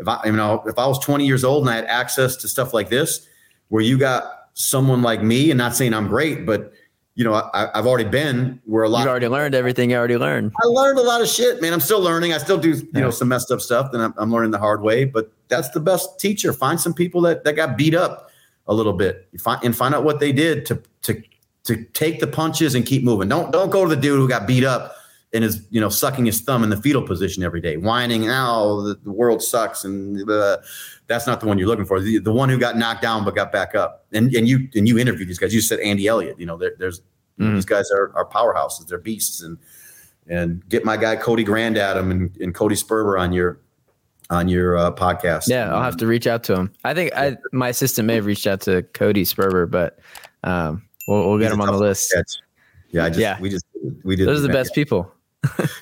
if I you know, if I was twenty years old and I had access to stuff like this, where you got someone like me, and not saying I'm great, but you know, I, I've already been where a lot. You've already learned everything you already learned. I learned a lot of shit, man. I'm still learning. I still do, you yeah. know, some messed up stuff, and I'm, I'm learning the hard way. But that's the best teacher. Find some people that, that got beat up a little bit, you find, and find out what they did to to to take the punches and keep moving. Don't don't go to the dude who got beat up and is, you know, sucking his thumb in the fetal position every day, whining, "Oh, the, the world sucks," and uh, that's not the one you're looking for. The, the one who got knocked down but got back up. And and you and you interviewed these guys. You said Andy Elliott. You know, there, there's mm. these guys are, are powerhouses. They're beasts. And and get my guy Cody Grandadam and, and Cody Sperber on your on your uh, podcast. Yeah, I'll have to reach out to him. I think I my assistant may have reached out to Cody Sperber, but um, we'll, we'll get him on the list. Catch. Yeah, I just, yeah. we just we did. Those are the best people.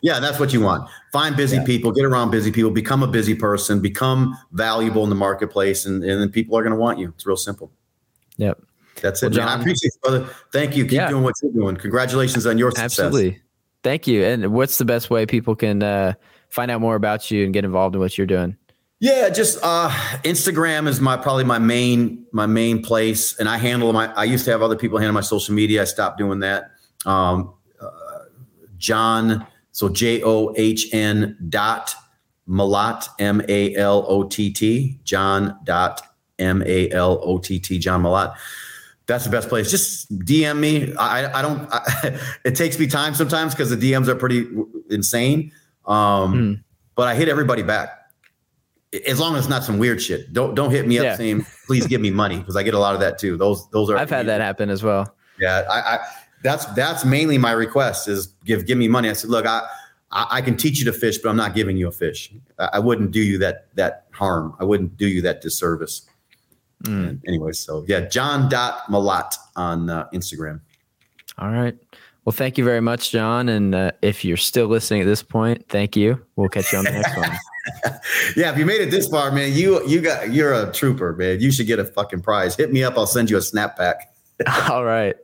Yeah, that's what you want. Find busy yeah. people, get around busy people, become a busy person, become valuable in the marketplace, and, and then people are going to want you. It's real simple. Yep. That's it, well, John, man. I appreciate it, brother. Thank you. Keep yeah. doing what you're doing. Congratulations on your success. Absolutely. Thank you. And what's the best way people can uh, find out more about you and get involved in what you're doing? Yeah, just uh, Instagram is my probably my main my main place, and I handle my. I used to have other people handle my social media. I stopped doing that. Um, uh, John. So J O H N dot Malott, M A L O T T, John dot M A L O T T, John Malott. That's the best place. Just D M me. I, I don't, I, it takes me time sometimes because the D Ms are pretty insane. Um, mm. But I hit everybody back. As long as it's not some weird shit. Don't, don't hit me up yeah. saying, please give me money, because I get a lot of that too. Those, those are, I've had that happen as well. Yeah. I, I, That's that's mainly my request is give give me money. I said, look, I, I, I can teach you to fish, but I'm not giving you a fish. I, I wouldn't do you that that harm. I wouldn't do you that disservice. Mm. And anyway, so yeah, John dot Malott on uh, Instagram. All right. Well, thank you very much, John. And uh, if you're still listening at this point, thank you. We'll catch you on the next one. Yeah, if you made it this far, man, you you got you're a trooper, man. You should get a fucking prize. Hit me up. I'll send you a snap pack. All right.